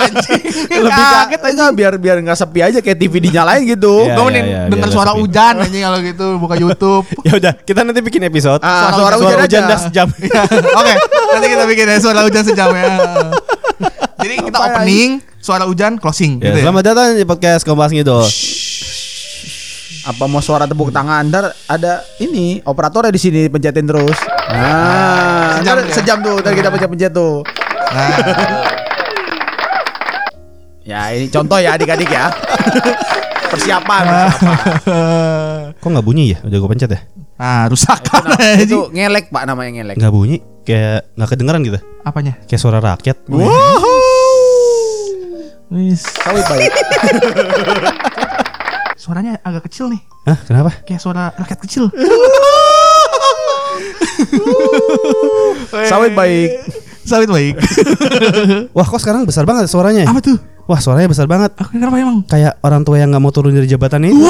anjing. Lebih kaget aja biar biar nggak sepi aja kayak T V dinyalain gitu. Ya, gua mending ya, ya, dengar suara sepi. Hujan anjing kalau gitu buka YouTube. Ya udah, kita nanti bikin episode ah, suara, suara hujan, suara hujan, hujan dah sejam. Oke, nanti kita bikin ya, suara hujan sejam ya. Jadi kita opening suara hujan closing ya, gitu. Selamat ya? Datang di podcast Kompas Ngido. Apa mau suara tepuk tangan? Ntar ada ini operatornya di sini pencetin terus. Nah, sejam, ya? Sejam tuh ntar nah. kita pencet-pencet tuh. Nah. Ya ini contoh ya adik-adik ya. Persiapan, persiapan. Kok nggak bunyi ya? Udah gue pencet ya? Ah rusak. Itu, nah, itu ngelek pak, namanya ngelek. Nggak bunyi, kayak nggak kedengeran gitu. Apanya? Kayak suara rakyat. Wow. Wis, sawi baik. Suaranya agak kecil nih. Hah, kenapa? Kayak suara rakyat kecil. Sawi baik. Sawi baik. Wah, kok sekarang besar banget suaranya? Apa tuh? Wah, suaranya besar banget. Aku kenapa emang? Kayak orang tua yang enggak mau turun dari jabatan itu.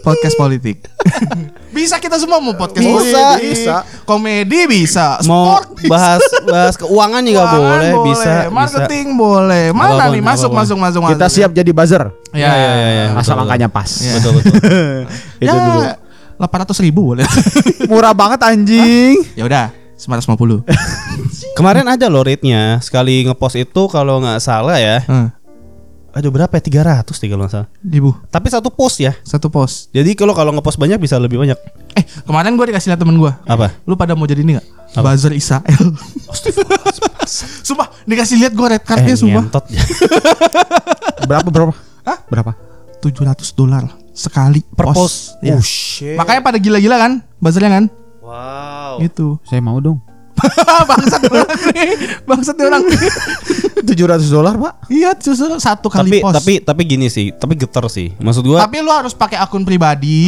Podcast politik. Bisa kita semua mau podcast bisa, politik, bisa. Komedi bisa, sport mau bisa. bahas bahas keuangan juga boleh, bisa, marketing bisa. Boleh. Mana apapun, nih masuk, masuk masuk masuk. Kita siap jadi buzzer. Ya, ya, ya, ya, asal angkanya pas. Ya. Betul betul. Itu ya, dulu. delapan ratus ribu boleh. Murah banget anjing. Ya udah, sembilan ratus lima puluh. Kemarin ada loh rate-nya. Sekali ngepost itu kalau enggak salah ya. Hmm. Aduh berapa ya? tiga ratus deh kalau nggak salah ribu. Tapi satu post ya. Satu post. Jadi kalau kalau ngepost banyak bisa lebih banyak. Eh kemarin gue dikasih lihat temen gue. Apa? Lu pada mau jadi ini nggak? Buzzer Israel. Sumpah dikasih lihat gue red cardnya eh, sumpah. Berapa berapa? Hah? Berapa? tujuh ratus dolar sekali per post. post. Ya. Oh, shit. Makanya pada gila-gila kan buzzernya kan? Wow. Gitu. Saya mau dong. Bangsat orang nih, bangsat orang. tujuh ratus dolar pak? Iya, tujuh ratus dolar satu kali tapi, post. Tapi tapi gini sih, tapi geter sih. Maksud gua. Tapi lu harus pakai akun pribadi,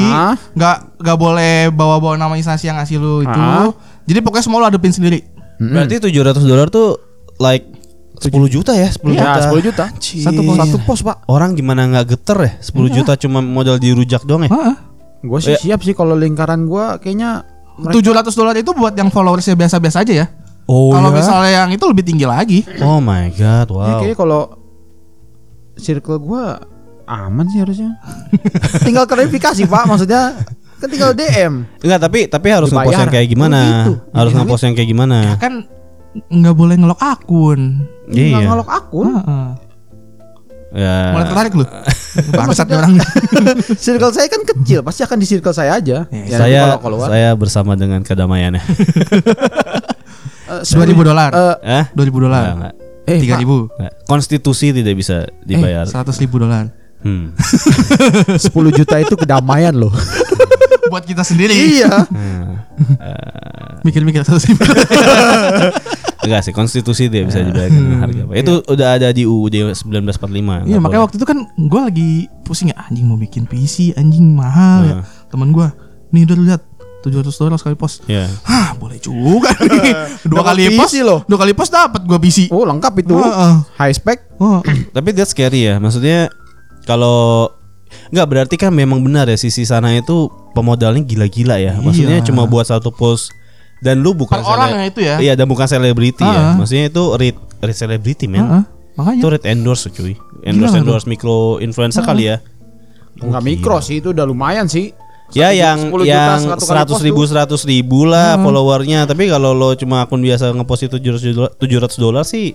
nggak nggak boleh bawa-bawa nama instansi yang ngasih lu itu. Ha? Jadi pokoknya semua lu adepin sendiri. Hmm. Berarti tujuh ratus dolar tuh like sepuluh juta ya, sepuluh juta. Cii. Satu post, satu post pak. Orang gimana nggak geter ya? sepuluh juta cuma modal dirujak doang ya? Gue sih siap sih kalau lingkaran gua kayaknya. tujuh ratus dolar itu buat yang followersnya biasa-biasa aja ya. Oh, kalau ya? Misalnya yang itu lebih tinggi lagi. Oh my god, wow. Ya, kayaknya kalau circle gue aman sih harusnya. Tinggal klarifikasi pak, maksudnya kan tinggal D M. Enggak, tapi tapi harus ngepost yang kayak gimana? Gitu. Harus ya, ngepost yang kayak gimana? Ya kan nggak boleh ngelok akun. Iya. Nggak ngelok akun. Uh-uh. Ya. Mulai tertarik lu. Bangsat orang. Circle saya kan kecil, pasti akan di circle saya aja. Ya, ya, saya kalau saya bersama dengan kedamaiannya. dua ribu dolar Eh? dua ribu dolar Eh, tiga ribu Konstitusi tidak bisa dibayar. Eh, seratus ribu dolar Hmm. sepuluh juta itu kedamaian loh. Buat kita sendiri. Iya. Mikir-mikir seratus ribu Enggak sih, konstitusi dia bisa dibayar dengan harga apa. Itu iya. Udah ada di U U D seribu sembilan ratus empat puluh lima Iya, makanya waktu itu kan gue lagi pusing ya, anjing mau bikin P C, anjing mahal nah. ya. Temen gue, nih udah lihat tujuh ratus dolar sekali pos. Yeah. Hah, boleh juga nih. Dua kali pos loh. Dua kali pos dapat gua P C. Oh, lengkap itu. Uh, uh. High spec. Uh. Tapi that's scary ya. Maksudnya kalau enggak berarti kan memang benar ya sisi sana itu pemodalnya gila-gila ya. Maksudnya iya. Cuma buat satu post dan lu bukan orang itu ya. Iya, dan bukan selebriti uh-huh. ya. Maksudnya itu read read selebriti men. Uh-huh. Makanya. Itu read endorse cuy. Endorse gila, endorse mikro influencer uh-huh. kali ya. Enggak oh, mikro sih itu udah lumayan sih. Ya yang yang seratus ribu seratus ribu lah hmm. followernya. Tapi kalau lo cuma akun biasa ngepost itu tujuh ratus dolar sih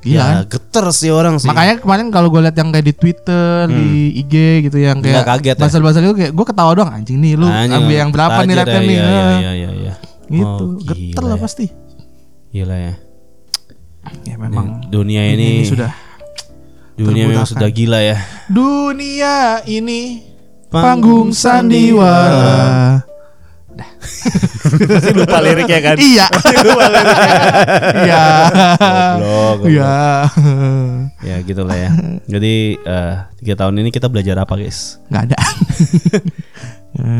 gila, ya geter sih orang sih. Makanya kemarin kalau gue liat yang kayak di Twitter hmm. di I G gitu yang kayak kaget, basal-basal ya? Itu kayak gue ketawa doang anjing nih lu anjing, ambil yang berapa nih rapnya nih ya, ya, ya, ya, ya. Gitu oh, geter lah ya. Pasti gila ya. Ya memang dunia ini, ini sudah dunia memang sudah gila ya. Dunia ini panggung sandiwara. Dah. Masih lupa liriknya kan? Iya. Lupa liriknya. Iya. Goblok. Iya. Ya gitulah ya. Jadi tiga uh, tahun ini kita belajar apa, guys? Enggak ada.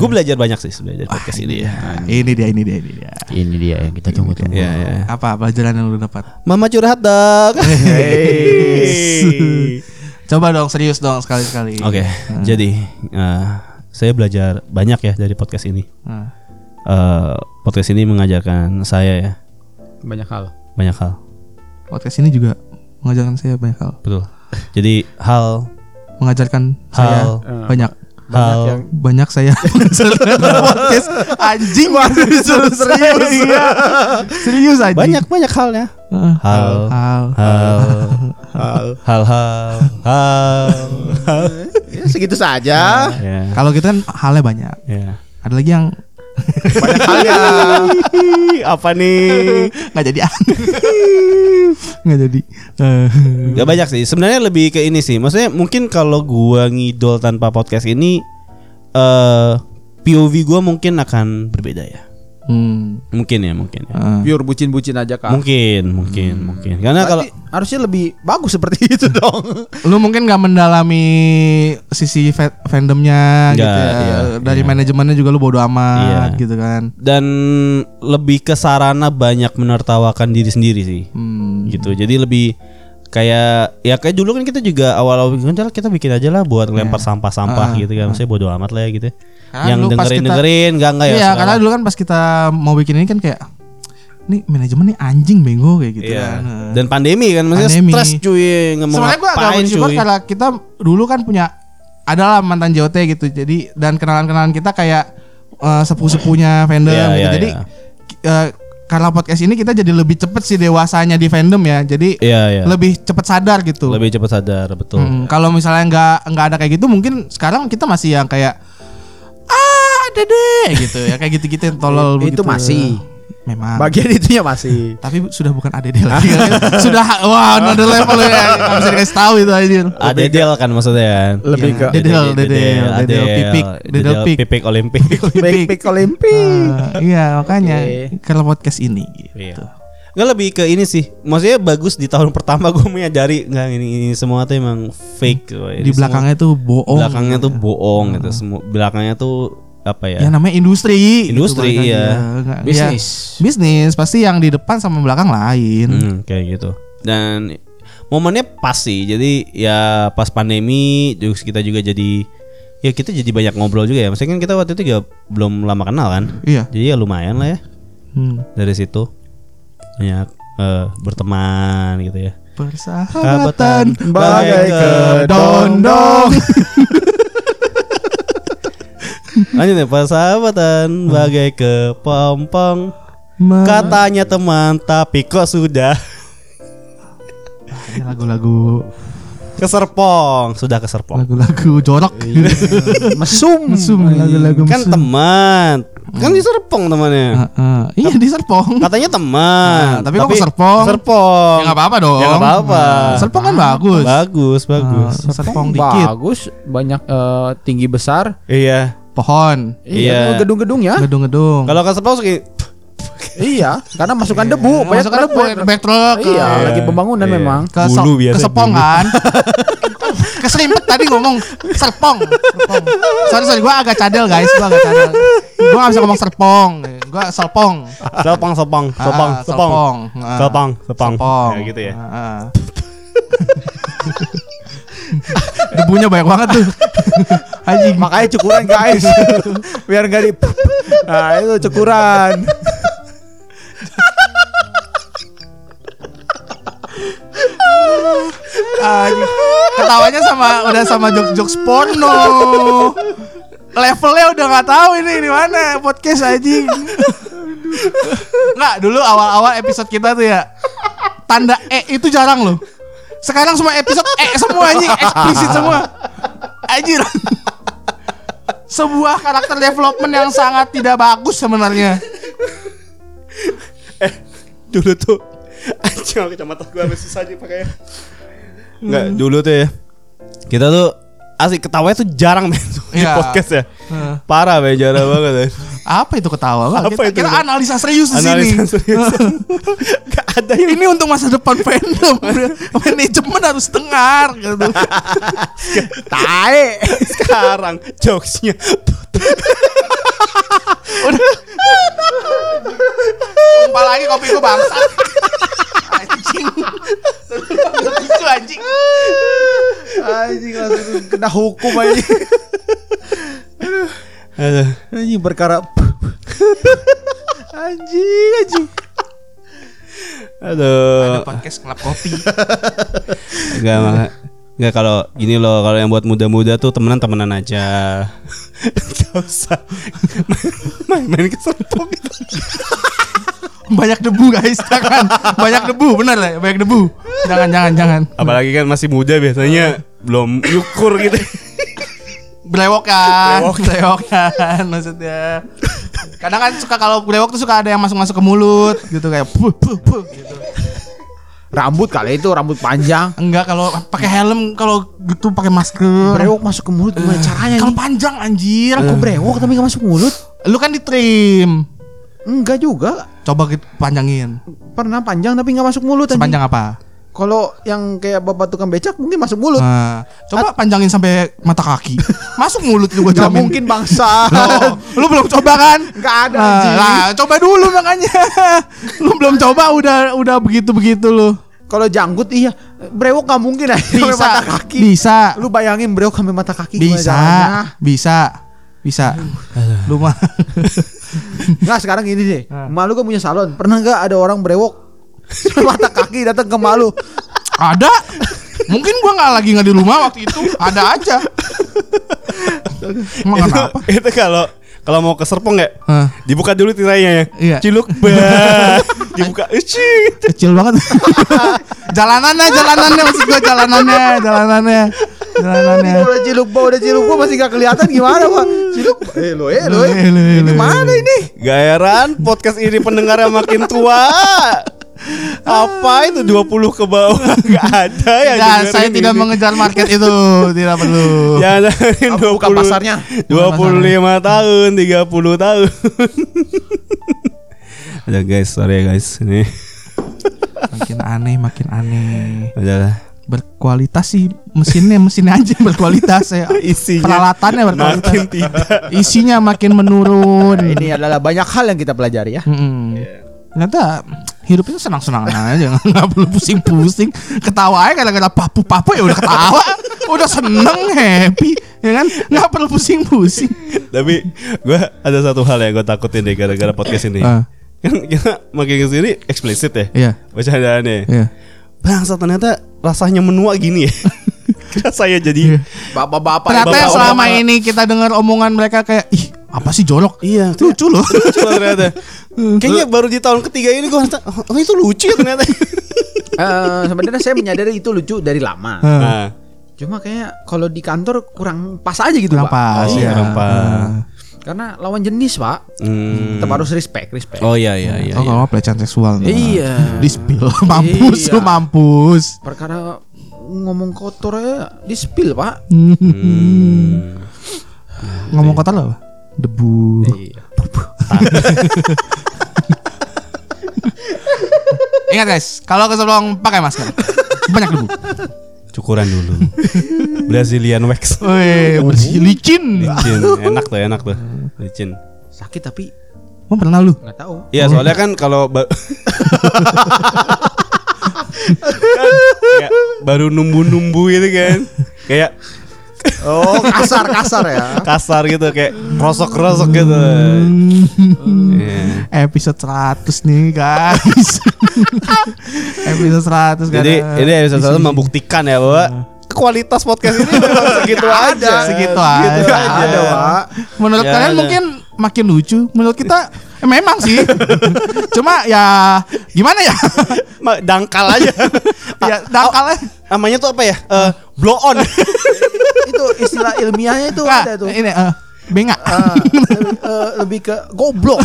Gue belajar banyak sih belajar podcast ah, ini ya. Ini dia, ini dia, ini dia. Ini dia yang kita tunggu-tunggu. Ya, ya. Apa pelajaran yang lu dapat? Mama curhat dong. Hey. Coba dong serius dong sekali-sekali. Oke, okay, hmm. jadi uh, saya belajar banyak ya dari podcast ini. Hmm. Uh, podcast ini mengajarkan saya ya banyak hal. Banyak hal. Podcast ini juga mengajarkan saya banyak hal. Betul. Jadi hal mengajarkan hal, saya uh, banyak. Hal yang banyak saya podcast anjing serius serius anjing. Banyak banyak halnya. Hal hal hal hal hal hal ya segitu saja. Kalau kita kan halnya banyak. Ada lagi yang banyak halnya apa nih? Nggak jadi nggak jadi nggak banyak sih sebenarnya, lebih ke ini sih maksudnya. Mungkin kalau gua ngidol tanpa podcast ini uh, P O V gua mungkin akan berbeda ya. hmm. mungkin ya mungkin ya. Uh. Pure bucin-bucin aja kan mungkin mungkin hmm. mungkin karena kalau harusnya lebih bagus seperti itu dong. Lu mungkin nggak mendalami sisi fa- fandomnya gak, gitu ya. Iya, dari iya. Manajemennya juga lu bodo amat iya. gitu kan, dan lebih ke sarana banyak menertawakan diri sendiri sih. hmm. Gitu, jadi lebih kayak ya kayak dulu kan kita juga awal-awal kita bikin aja lah buat lempar yeah. sampah-sampah uh, gitu kan. Maksudnya bodo amat lah ya gitu. Karena yang dengerin-dengerin enggak enggak ya. Iya, sekarang. Karena dulu kan pas kita mau bikin ini kan kayak nih manajemen nih anjing bego kayak gitu yeah. kan. Dan pandemi kan maksudnya stres cuy, ngomong apa. Sebenarnya gua agak bersyukur karena kita dulu kan punya adalah mantan J O T gitu. Jadi dan kenalan-kenalan kita kayak uh, sepupu-sepunya fandom yeah, gitu. Yeah, jadi yeah. Uh, karena podcast ini kita jadi lebih cepet sih dewasanya di fandom ya. Jadi yeah, yeah. lebih cepet sadar gitu. Lebih cepet sadar, betul. Hmm, kalau misalnya nggak nggak ada kayak gitu, mungkin sekarang kita masih yang kayak ah ada deh gitu ya, kayak gitu-gitu yang tolol. Itu begitu. Masih. Memang. Bagian itunya masih. Tapi sudah bukan A D D lagi. Sudah wow, another level ya. Enggak bisa dikasih tahu itu anjir. A D D kan maksudnya ya. Lebih ke dedel dedel dedel pipik, dedel pipik Olimpik. Pipik Olimpik. Iya, makanya kalau podcast ini gitu. Enggak, lebih ke ini sih. Maksudnya bagus di tahun pertama gue menyadari enggak ini, ini semua tuh emang fake. Di belakangnya tuh bohong. Belakangnya tuh bohong gitu. Semua belakangnya tuh apa ya? Ya namanya industri. Industri gitu, ya. Ya. Bisnis. Ya, bisnis pasti yang di depan sama belakang lain. Hmm, kayak gitu. Dan momennya pas sih. Jadi ya pas pandemi kita juga jadi ya kita jadi banyak ngobrol juga ya. Maksudnya kan kita waktu itu juga belum lama kenal kan. Iya. Jadi ya lumayan lah ya. Hmm. Dari situ banyak uh, berteman gitu ya. Persahabatan bagai kedondong. Lanjut nih, persahabatan bagai kepompong. Katanya teman, tapi kok sudah lagu-lagu keserpong. Sudah keserpong. Lagu-lagu jorok. Mesum. Mesum. Lagu-lagu mesum. Kan teman. Kan di Serpong temannya. Uh, uh. Iya di Serpong. Katanya teman. Nah, tapi, tapi kok Serpong? Serpong. Ya enggak apa-apa dong. Ya enggak apa-apa. Nah, Serpong kan bagus. Bagus, bagus. Nah, Serpong dikit. Bagus, banyak uh, tinggi besar. Iya. Pohon. Iya, gedung-gedung ya. Gedung-gedung. Kalau ke Serpong suka iya, karena masukan debu, banyak masukan debu, banyak truk. Iya, lagi pembangunan memang. Ke Serpong kan. keserimpet tadi ngomong serpong. serpong. Sorry sorry, gue agak cadel guys, gue agak cadel. Gue nggak bisa ngomong serpong, gue serpong. Serpong serpong serpong serpong serpong serpong. Ya gitu ya. Debunya banyak banget tuh. Anjing. Makanya cukuran guys, biar nggak di. Nah itu cukuran. Anjing. Ketawanya sama udah sama jokes-jokes porno. Levelnya udah nggak tahu ini di mana podcast anjing. Nggak, dulu awal-awal episode kita tuh ya tanda E itu jarang loh. Sekarang semua episode E semua anjing, eksplisit semua. Anjir. Sebuah karakter development yang sangat tidak bagus sebenarnya. Eh, dulu tuh anjing kacamata gue habis susah aja pakainya. Enggak, dulu tuh ya. Kita tuh asik ketawanya tuh jarang men di ya. Podcast ya. Uh. Parah be, jarang banget. Ya. Apa itu ketawa? Apa kita, itu kita itu? Analisa serius di sini. Enggak ada yang... Ini untuk masa depan fandom. Manajemen harus dengar gitu. Tae sekarang jokesnya. Udah. Tumpah lagi kopi gue bangsat. Anjing. Itu anjing. Anjing langsung kena hukum anjing. Aduh. Aduh. Anjing perkara. Anjing, anjing. Aduh. Ada podcast ngelap kopi. Enggak mah. Enggak kalau gini loh, kalau yang buat muda-muda tuh temenan-temenan aja. Enggak usah. Main-main keserpong gitu. Banyak debu guys, jangan. Banyak debu, benar lah, banyak debu. Jangan, jangan, jangan. Apalagi kan masih muda biasanya belum nyukur gitu. Belewokan, belewokan maksudnya. Kadang kan suka kalau belewok tuh suka ada yang masuk-masuk ke mulut gitu kayak puh, puh, puh, gitu. Rambut kali itu rambut panjang. Enggak, kalau pakai helm kalau gitu pakai masker. Brewok masuk ke mulut gimana caranya? Kalau panjang anjir, aku brewok tapi enggak masuk ke mulut. Lu kan ditrim. Enggak juga. Coba kita panjangin. Pernah panjang tapi gak masuk mulut. Sepanjang anjing. Apa? Kalau yang kayak bapak tukang becak mungkin masuk mulut. Nah, coba At- panjangin sampai mata kaki. Masuk mulut itu gue jamin. Gak mungkin bangsa. Lu belum coba kan? Gak ada nah, anjing. Nah coba dulu makanya. Lu belum coba udah udah begitu-begitu lu. Kalau janggut iya. Brewok gak mungkin anjing. Bisa mata kaki. Bisa. Lu bayangin brewok sampai mata kaki. Bisa. Bisa. Bisa. Lu mah. Enggak sekarang gini deh. Malu kan punya salon. Pernah enggak ada orang brewok mata kaki datang ke malu? Ada. Mungkin gua enggak lagi enggak di rumah waktu itu. Ada aja. Emang itu, kenapa? Itu kalau kalau mau ke Serpong enggak? Huh? Dibuka dulu tirainya ya. Iya. Ciluk bah. Dibuka. Kecil banget. Jalanannya, jalanannya maksud gua jalanannya, jalanannya. Jalanannya. Udah ciluk bah, udah ciluk bah masih enggak kelihatan gimana, Pak? Ciluk. Eh lo, eh lo. Ini mana ini? Gayaran podcast ini pendengarnya makin tua. Apa itu dua puluh ke bawah enggak ada yang nah, saya ini. Tidak mengejar market itu, tidak perlu. Jangan buka pasarnya. dua puluh lima tahun, tiga puluh tahun. Ada guys, sorry ya guys. Ini makin aneh, makin aneh. Adalah berkualitas sih mesinnya, mesinnya aja berkualitas ya. Isinya peralatannya berkualitas. Makin tidak. Isinya makin menurun. Nah, ini adalah banyak hal yang kita pelajari ya. Mm-hmm. Yeah. Ternyata hidup itu senang-senang aja, nggak perlu pusing-pusing. Ketawa aja kadang-kadang papu-papu ya udah ketawa, udah seneng, happy, ya kan? Nggak perlu pusing-pusing. Tapi gue ada satu hal yang gue takutin deh gara-gara podcast ini. Uh. Kan kita makin kesini eksplisit ya, yeah. Bacaannya. Yeah. Bangsa ternyata rasanya menua gini ya. Rasanya jadi yeah. Bapak-bapak. Ternyata bapak, selama bapak. Ini kita dengar omongan mereka kayak ih. Apa sih jorok? Iya, lucu loh. Lucu loh ternyata. Kayaknya baru di tahun ketiga ini gue ngerasa, oh itu lucu ya ternyata. uh, Sebenarnya saya menyadari itu lucu dari lama. Uh. Cuma kayaknya kalau di kantor kurang pas aja gitu kurang Pak. Pas, oh, iya. Kurang pas. Uh. Karena lawan jenis Pak. Hmm. Tetap harus respect, respect. Oh iya iya iya. Oh iya. Kalau pelecehan seksual. Iya. Dispil, mampus iya. Lu mampus. Perkara ngomong kotor ya dispil Pak. Hmm. Ngomong kotor loh. Debu. Iya. Ingat guys, kalau ke Serpong pakai masker. Banyak debu. Cukup. ukuran dulu. Brazilian wax. Woi, bersih licin. Licin, enak tuh, enak tuh. Licin. Sakit tapi emang pernah lu? Enggak tahu. Iya, soalnya kan kalau ba- kan, baru numbu-numbu gitu kan. Kayak oh, kasar-kasar ya. Kasar gitu kayak rosok-rosok gitu. Hmm. Yeah. Episode seratus nih, guys. Episode seratus kan. Jadi, ini episode seratus membuktikan ya, bahwa kualitas podcast ini segitu aja. Segitu aja. Gitu aja, Pak. Menurut ya, kalian ada. Mungkin makin lucu. Menurut kita eh, memang sih. Cuma ya gimana ya? Dangkal aja. Ya, dangkal. Namanya tuh apa ya? Uh, blow on. Itu istilah ilmiahnya itu nah, ada tuh. Ini uh, bengak. Uh, lebih, uh, lebih ke goblok.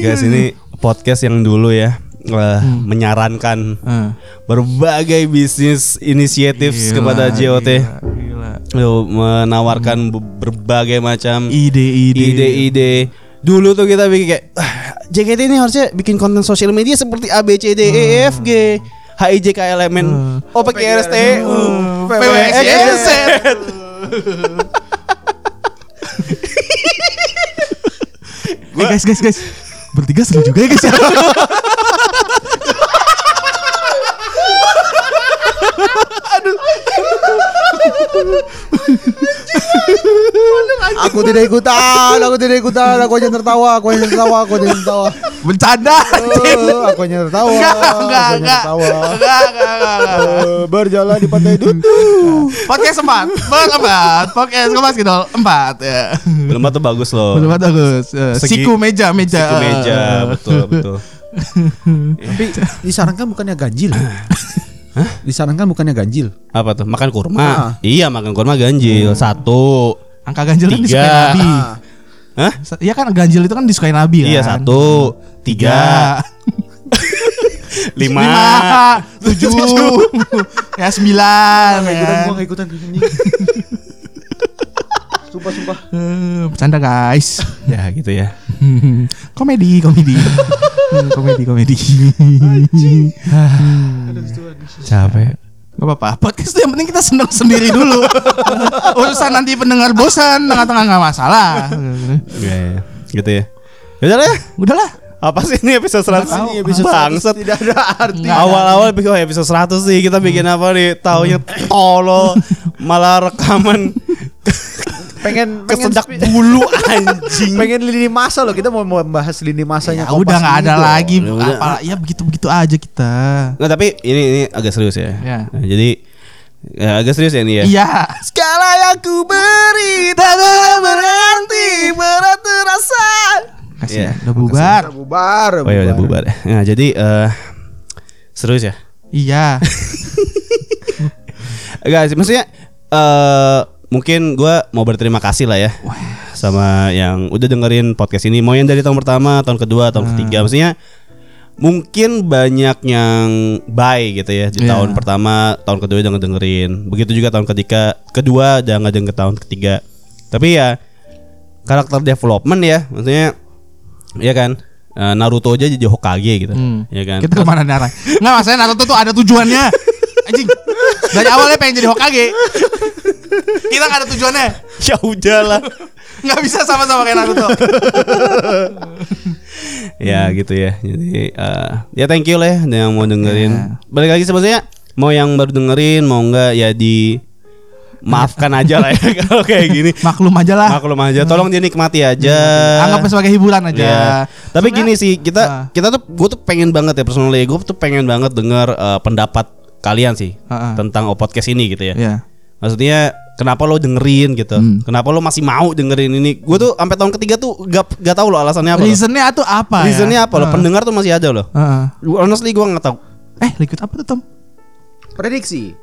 Guys, ini podcast yang dulu ya uh, hmm. menyarankan uh. berbagai bisnis inisiatif kepada J O T. Gila, gila. Loh, menawarkan hmm. berbagai macam ide-ide. Ide-ide. Dulu tuh kita bikin kayak ah, J K T ini harusnya bikin konten sosial media seperti A B C D E F G H I J K L M N O P Q R S T U V W X Y Z. Guys, guys, guys, bertiga seru juga ya guys. Aduh. Aku tidak ikutan, aku tidak ikutan, aku hanya tertawa, aku hanya tertawa, aku hanya tertawa. Bercanda. Uh, aku hanya tertawa. Enggak, enggak, enggak. Enggak, enggak, enggak. Uh, berjalan di pantai Dudu. Podcast empat, empat, podcast Kompas Ngido empat ya. Belum tuh bagus loh. Belum bagus. Siku meja, meja. Siku meja, betul, betul. Tapi disarankan bukannya ganjil. Hah? Disarankan bukannya ganjil. Apa tuh? Makan kurma. Ah. Iya, makan kurma ganjil. Hmm. Satu. Angka ganjil tiga. Kan disukai Nabi. Hah? Iya kan ganjil itu kan disukai Nabi kan. Iya, satu, tiga, lima, lima, tujuh, ya sembilan. Nah, ya. Gue gak ikutan. Sumpah, sumpah. Bercanda guys. Ya gitu ya. Komedi, komedi. komedi komedi capek nggak apa-apa podcast yang penting kita seneng sendiri dulu. Urusan nanti pendengar bosan tengah-tengah nggak masalah ya, ya. Gitu ya udahlah ya udahlah apa sih ini episode seratus ini episode bangsat tidak ada arti. Awal-awal pikir oh episode seratus sih kita bikin apa nih taunya tolo malah rekaman pengen kesedak bulu anjing. Pengen lini masa loh, kita mau membahas lini masanya. Ya, udah nggak ada gitu lagi, apa ya begitu-begitu aja kita. Nggak tapi ini ini agak serius ya. Ya. Nah, jadi ya, agak serius ya ini ya. Iya. Segala yang ku beri tak berarti berat terasa. Kasih ya. Udah bubar. Udah bubar. Oh ya udah bubar. Nah jadi uh, serius ya. Iya. Guys, maksudnya. Uh, Mungkin gue mau berterima kasih lah ya sama yang udah dengerin podcast ini. Mau yang dari tahun pertama, tahun kedua, tahun ketiga. Maksudnya mungkin banyak yang bye gitu ya di yeah. tahun pertama, tahun kedua udah ngedengerin. Begitu juga tahun ketiga, kedua udah ngedenger tahun ketiga. Tapi ya karakter development ya. Maksudnya ya kan Naruto aja jadi Hokage gitu hmm. ya kan. Kita kemana arah? Nggak maksudnya Naruto tuh ada tujuannya. Anjing dari awalnya pengen jadi Hokage. Kita gak ada tujuannya. Ya udahlah. Gak bisa sama-sama kayak Naruto. Ya gitu ya. Jadi uh, ya thank you lah ya yang mau dengerin yeah. Balik lagi sebenarnya, mau yang baru dengerin mau gak ya di maafkan aja lah ya. Kalau kayak gini maklum aja lah. Maklum aja. Tolong dinikmati aja. Anggap sebagai hiburan aja yeah. Tapi sebenernya, gini sih kita, kita tuh gue tuh pengen banget ya personally. Gue tuh pengen banget denger uh, pendapat kalian sih uh-uh. tentang podcast ini gitu ya yeah. Maksudnya kenapa lo dengerin gitu hmm. Kenapa lo masih mau dengerin ini. Gue tuh sampai tahun ketiga tuh gak, gak tau lo alasannya apa. Reasonnya tuh apa Reasonnya ya? apa uh-uh. lo pendengar tuh masih ada lo uh-uh. Honestly gue gak tau. Eh liquid apa tuh Tom? Prediksi.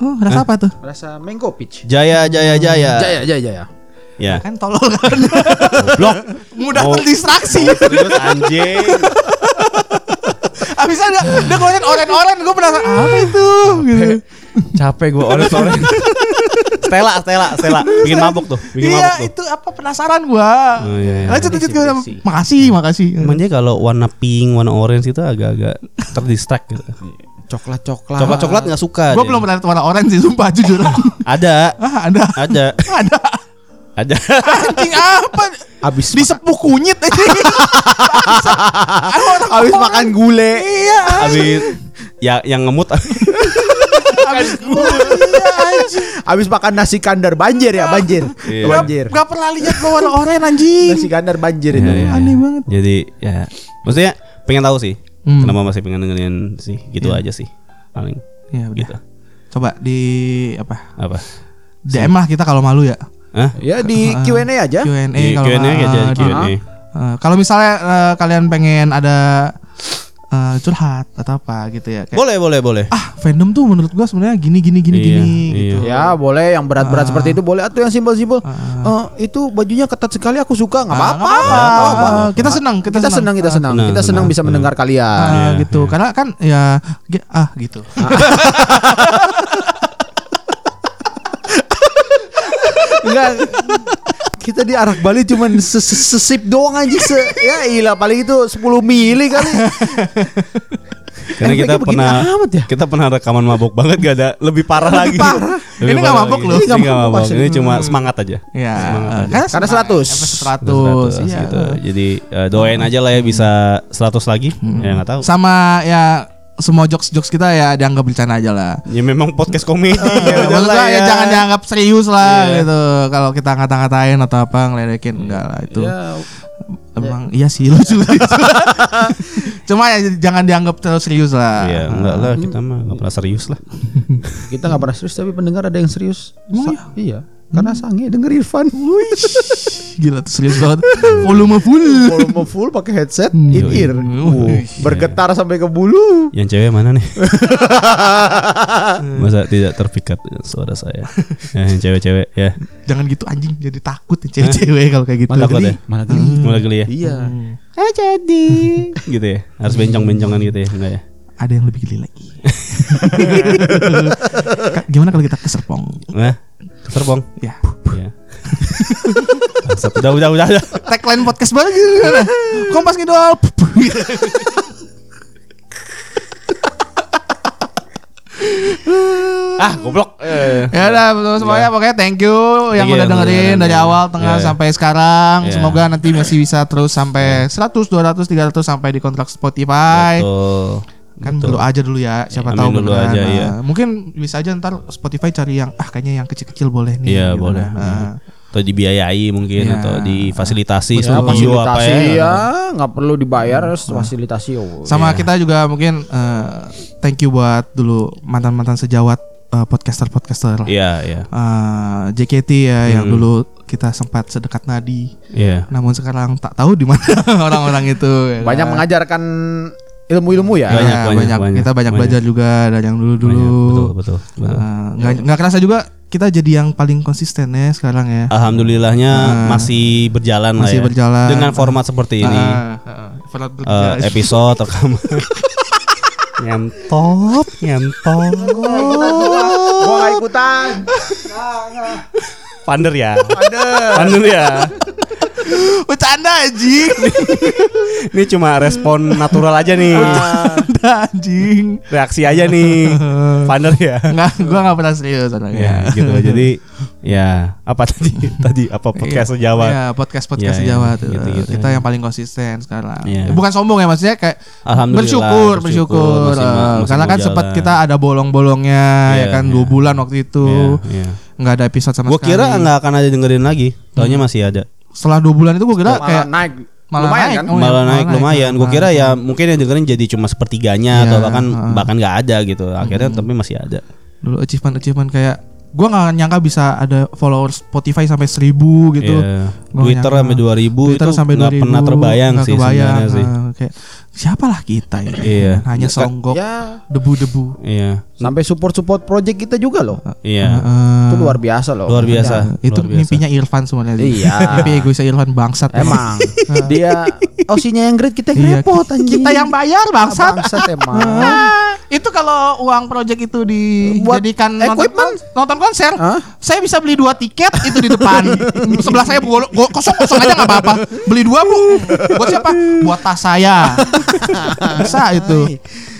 Oh rasa huh? apa tuh? Rasa mango peach. Jaya jaya jaya Jaya jaya jaya ya. Kan tolol kan. Blok. Mudah oh. terdistraksi. Serius anjing. Abis ada dia ngeliatin oren-oren gue penasaran apa itu gitu. Capek gue oren-oren. Stella, Stella, Stella bikin mabuk tuh, bikin iya, mabuk tuh. Iya itu apa penasaran gue. Oh, iya, iya. Lanjut lanjut gue. Makasih, makasih. Makanya kalau warna pink, warna orange itu agak-agak terdistract gitu. Coklat-coklat. Coklat-coklat enggak suka. Gua deh. Belum pernah lihat warna orange sih, sumpah jujur. Ada. Ah, ada. Ada. Ada. Ada. Anjing apa? Habis disepuk kunyit aja. Habis makan gulai. Iya. Habis ya yang ngemut. Habis Habis makan nasi kandar banjir ya, banjir. Iya. Banjir. Enggak pernah lihat warna orange anjing. Nasi kandar banjir itu. Ya, ya, aneh ya. Banget. Jadi ya maksudnya pengen tahu sih. Hmm. Kenapa masih pengen dengerin sih? Gitu yeah. aja sih. Paling. Iya, yeah, gitu. Coba di apa? Apa? D M lah kita kalau malu ya. Hah? Ya di Q and A aja. Q and A di kalau Q and A aja uh, Q and A. Uh, uh, kalau misalnya uh, kalian pengen ada uh, curhat atau apa gitu ya. Kayak, boleh, boleh, boleh. Ah, fandom tuh menurut gua sebenarnya gini gini gini iya, gini iya. gitu. Ya, boleh yang berat-berat uh, seperti itu boleh atau yang simpel-simpel. Uh, uh, itu bajunya ketat sekali aku suka, enggak apa-apa. Uh, kita senang, kita, kita senang, senang, kita senang. Kita senang, senang bisa senang. mendengar kalian. Uh, yeah, gitu. Yeah. Karena kan ya ah gitu. Enggak, kita di arah Bali cuman sesip doang aja se, ya ilah paling itu sepuluh mili kali. Karena kita pernah ya? Kita pernah rekaman mabok banget gak ada lebih parah lebih lagi. Parah. Lebih ini enggak mabok loh. Ini enggak mabok. Ini, ini cuma semangat aja. Iya. Karena seratus. seratus. Ya. Gitu. Jadi uh, doain aja lah ya bisa seratus lagi. Hmm. Ya enggak tahu. Sama ya semua jokes-jokes kita ya dianggap bercanda aja lah. Ya memang podcast komedi. Ya, maksudnya ya jangan dianggap serius lah yeah. gitu. Kalau kita ngata-ngatain atau apa ngeledekin enggak lah itu. Yeah. Emang yeah. iya sih lucu. Cuma ya jangan dianggap terlalu serius lah. Iya, enggak lah kita mah enggak pernah serius lah. Kita enggak pernah serius tapi pendengar ada yang serius. Oh, Sa- iya. Karena sange denger Irfan. Gila tuh serius banget. Volume full. Volume full pakai headset in ear. Uh, bergetar sampai ke bulu. Yang cewek mana nih? Masa tidak terpikat suara saya. Ya, yang cewek-cewek ya. Jangan gitu anjing, jadi takut yang cewek-cewek kalau kayak gitu. Malah geli. Malah geli. Malah geli ya. Iya. Ah jadi. Gitu ya. Harus bencong-bencongan gitu ya, enggak ya? Ada yang lebih geli lagi. Gimana kalau kita ke Serpong? Nah. Terbang. Ya. Ya. Udah udah udah. Tagline podcast baru gimana? Kompas Ngido. Ah, goblok. Eh. Ya udah semuanya pokoknya thank you yang udah dengerin dari awal tengah sampai sekarang. Semoga nanti masih bisa terus sampai seratus, dua ratus, tiga ratus sampai di kontrak Spotify. Betul. Kan betul. Berdoa aja dulu ya, siapa ya, tahu beneran aja, nah, iya. Mungkin bisa aja ntar Spotify cari yang ah kayaknya yang kecil-kecil boleh nih. Iya gitu boleh nah. Atau dibiayai mungkin ya. Atau difasilitasi ya, studio apa ya. Iya gak perlu dibayar harus nah. fasilitasi oh. Sama ya. Kita juga mungkin uh, thank you buat dulu mantan-mantan sejawat uh, podcaster-podcaster ya, ya. Uh, J K T ya hmm. yang dulu kita sempat sedekat nadi ya. Namun sekarang tak tahu di mana orang-orang itu ya. Banyak mengajarkan ilmu-ilmu ya, banyak, ya banyak, banyak. banyak kita banyak, banyak belajar juga dari yang dulu-dulu. Betul betul. betul. Uh, nggak nggak kerasa juga kita jadi yang paling konsisten ya sekarang ya. Alhamdulillahnya uh, masih berjalan masih lah. Masih ya. berjalan dengan format seperti ini. Uh, uh, format uh, episode rekaman. Nyantop, nyantop. Gua nggak ikutan. Pander ya. Pander. Pander ya. Bercanda anjing. Ini cuma respon natural aja nih. Bercanda anjing. Reaksi aja nih. Pander ya. Enggak, gua enggak pernah serius orangnya. Ya, gitu. Jadi ya, apa tadi? Tadi apa podcast Jawa? Ya, podcast-podcast ya, Jawa tuh. Gitu, gitu, kita ya. Yang paling konsisten sekarang. Ya. Bukan sombong ya maksudnya kayak bersyukur, bersyukur. bersyukur masih, masih karena kan sempat kita ada bolong-bolongnya ya, ya kan ya. dua bulan waktu itu. Ya, ya. Enggak ada episode sama gua sekali. Gua kira enggak akan ada dengerin lagi. Taunya masih ada. Setelah dua bulan itu gue kira malah kayak naik malah lumayan naik, kan oh, malah ya, naik lumayan gue kira ya mungkin yang dengerin jadi cuma sepertiganya yeah, atau bahkan uh, bahkan nggak ada gitu akhirnya uh, tapi masih ada dulu achievement achievement kayak gue nggak nyangka bisa ada followers Spotify sampai seribu gitu yeah. Twitter sampai dua ribu itu nggak pernah terbayang gak sih sebenarnya uh, sih kayak siapalah kita ya yeah. hanya songgok yeah. debu-debu yeah. sampai support-support project kita juga loh yeah. uh, itu luar biasa loh luar biasa itu luar biasa. Mimpinya Irfan semuanya yeah. mimpi egoisnya Irfan bangsat emang dia osinya yang great kita yang repot anjing kita yang bayar bangsat bangsat emang itu kalau uang project itu dijadikan equipment nonton, nonton konser huh? Saya bisa beli dua tiket itu di depan sebelah saya go, go, kosong-kosong aja gak apa-apa beli dua bu buat siapa buat tas saya bisa itu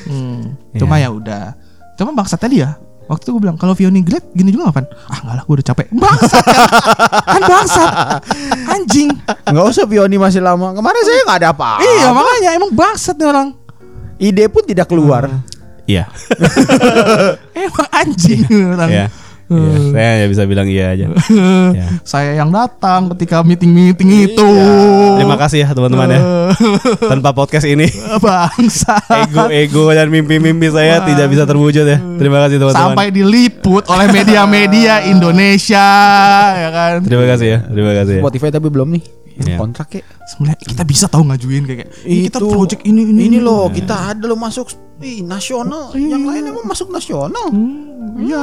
hmm. Cuma yeah. ya udah. Cuma bangsa tadi ya. Waktu itu gue bilang kalau Vioni Glad gini juga ngapain? Ah enggak lah, gue udah capek. Bangsat kan? Kan bangsat. Anjing. Enggak usah Vioni masih lama. Kemarin saya enggak ada apa-apa. Iya, makanya emang bangsat nih orang. Ide pun tidak keluar. Iya. Emang anjing orang. Iya. Ya, saya ya bisa bilang iya aja. Ya. Saya yang datang ketika meeting-meeting iya. itu. Terima kasih ya teman-teman ya. Tanpa podcast ini bangsa. Ego-ego dan mimpi-mimpi saya Bang. tidak bisa terwujud ya. Terima kasih teman-teman. Sampai diliput oleh media-media Indonesia ya kan. Terima kasih ya. Terima kasih. Ya. Spotify tapi belum nih. Ya. Kontrak ya. Sebenarnya kita bisa tahu ngajuin kayak itu, kita project ini ini ini loh, ya. Kita ada lo masuk ih, nasional, oh, iya. yang lain emang masuk nasional. Hmm, iya.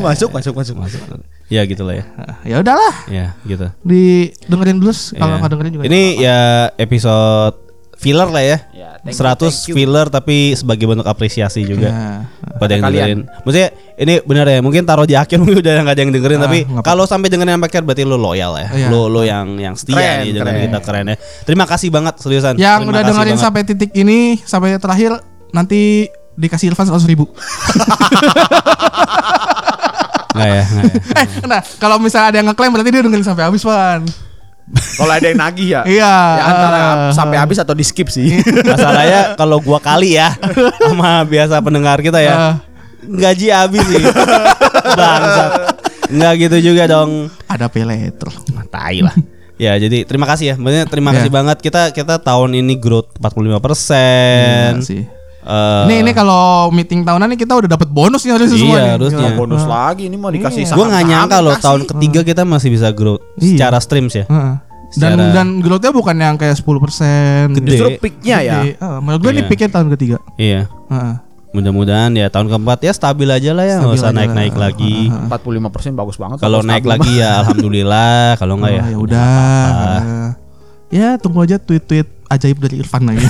masuk, masuk, masuk, masuk. Ya gitulah ya. Ya udahlah. Ya, gitu. Di dengerin dulu kalau enggak ya. dengerin juga. Ini ya episode filler lah ya. Ya thank you, seratus thank filler tapi sebagai bentuk apresiasi juga nah, pada yang dengerin. Maksudnya ini benar ya, mungkin taruh di akhir mungkin udah enggak ada yang dengerin ah, tapi kalau sampai dengerin sampai akhir berarti lo loyal ya. Oh, iya. Lo lo yang yang setia nih dengan kita keren ya. Terima kasih banget seriusan. Yang terima udah dengerin banget. Sampai titik ini sampai terakhir nanti dikasih Irfan seratus ribu. Enggak ya, enggak ya. Eh, nah, kalau misalnya ada yang ngeklaim berarti dia dengerin sampai habis, Pan. Kalau ada yang nagih ya, iya, ya antara uh, sampai habis atau di skip sih. Masalahnya kalau gua kali ya sama biasa pendengar kita ya uh. gaji habis sih. Bangsat. Enggak gitu juga dong. Ada pelet loh. Tai lah. Ya jadi terima kasih ya. Maksudnya terima yeah. kasih banget. Kita kita tahun ini growth empat puluh lima persen. Iya sih. Uh, ini ini kalau meeting tahunan ini kita udah dapat bonus nih harus iya, semua nih. Harusnya bonus nah. lagi ini mau dikasih. Iya. Gue nggak nyangka loh tahun ketiga kita masih bisa grow iya. secara streams ya. Uh, secara dan dan growthnya bukan yang kayak sepuluh persen. Justru peaknya ya. Uh, menurut gue iya. ini peaknya tahun ketiga. Iya. Uh. Mudah-mudahan ya tahun keempat ya stabil aja lah ya. Nggak usah naik naik uh, lagi. Uh, uh, empat puluh lima persen bagus banget. Kalau naik lagi ya alhamdulillah. Kalau nggak oh, ya. Ya udah. Uh, ya tunggu aja tweet-tweet ajaib dari Irfan lagi.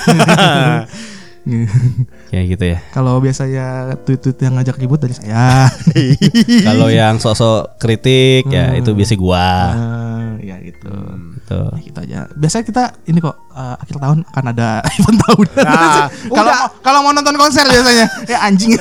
Ya gitu ya. Kalau biasanya tweet-tweet yang ngajak ribut dari saya. Kalau yang sok-sok kritik hmm. ya itu biasa gua. Uh, ya gitu. Hmm. Gitu. Ya, gitu aja. Biasanya kita ini kok uh, akhir tahun akan ada event tahunan. Kalau nah, kalau mau nonton konser biasanya ya anjing.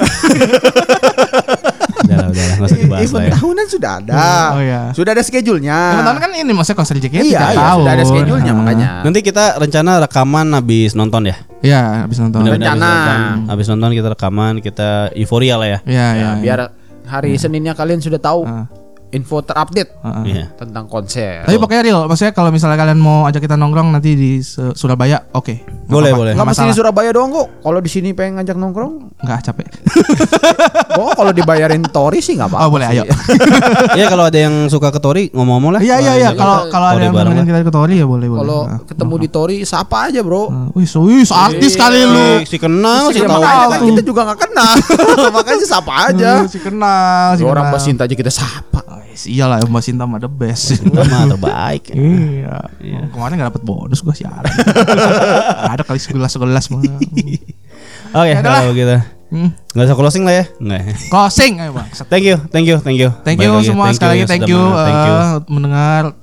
Udah, udah, enggak usah dibahas. Event ya. Tahunan sudah ada. Oh, oh, iya. Sudah ada schedule-nya. Event tahunan kan ini maksudnya konser J K T iya, iya, sudah ada schedule-nya nah. makanya. Nanti kita rencana rekaman habis nonton ya. Iya, habis nonton. Bener-bener rencana. Habis nonton, habis nonton kita rekaman, kita euforia lah ya. Iya, ya, ya, biar hari ya. Seninnya kalian sudah tahu. Uh. Info terupdate uh-uh. yeah. tentang konser. Tapi pokoknya real, maksudnya kalau misalnya kalian mau ajak kita nongkrong nanti di Surabaya, oke. Okay. Boleh, apa-apa. Boleh. Enggak mesti di Surabaya doang kok. Kalau di sini pengen ngajak nongkrong, enggak capek. Oh, kalau dibayarin tori sih enggak apa-apa. Oh, boleh, sih. Ayo. Iya, kalau ada yang suka ke tori, ngomong-ngomong lah. Iya, iya, iya. Kalau kalau ada yang temenin kita ke tori ya boleh, boleh. Kalau nah. ketemu di tori, siapa aja, Bro? Wih, wih, artis kali lu. Si kenal, si tahu. Kita juga enggak kenal. Makanya siapa aja. Si kenal, si orang pecinta aja kita sapa. Iyalah Mbak Sinta mah the best. Sinta mah terbaik. Ya. Iya. iya. Kemarin enggak dapat bonus gua siaran. Ada kali segelas-segelas mah. Oke, kalau gitu. Enggak usah closing lah ya. Enggak. Closing ayo, Bang. Thank you, thank you, thank you. Thank you semua sekali lagi, thank you mendengar,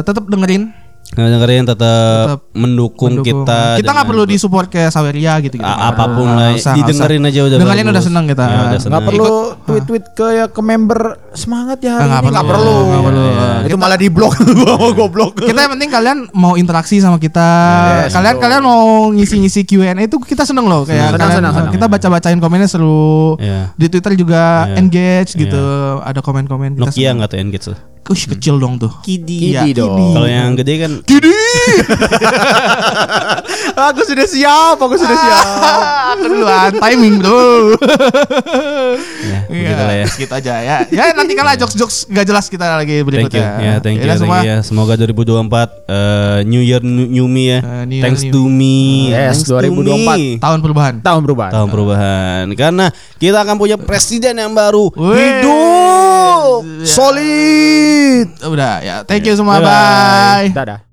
tetap dengerin. Dengerin tetap mendukung kita. Kita enggak perlu disupport ke Saweria gitu gitu. Apapun lah, didengerin aja udah. Dengerin udah senang kita. Enggak perlu tweet-tweet ke ke member semangat ya hari ini. Enggak perlu. Itu malah di-blok gua goblok. Kita yang penting kalian mau interaksi sama kita. Kalian kalian mau ngisi-ngisi Q and A itu kita seneng loh kayak kita baca-bacain komennya seru. Di Twitter juga engage gitu. Ada komen-komen kita. Nokia enggak tuh engage tuh. Ush, kecil dong tuh. Kidi, ya, kidi dong. Kalau yang gede kan Kidi. Aku sudah siap, aku sudah siap. Aku duluan timing bro. Ya, begitulah ya. Kita aja ya. Ya nanti kalau jokes-jokes enggak jelas kita lagi berikutnya. Thank you. Ya, thank you. Thank you. Semoga dua ribu dua puluh empat uh, new year new me ya. Uh, new Thanks new to me. Yes, dua ribu dua puluh empat tahun perubahan. Tahun perubahan. Tahun perubahan. Karena kita akan punya presiden yang baru. Hidup. Solid. Udah ya, thank you semua, bye. Dadah.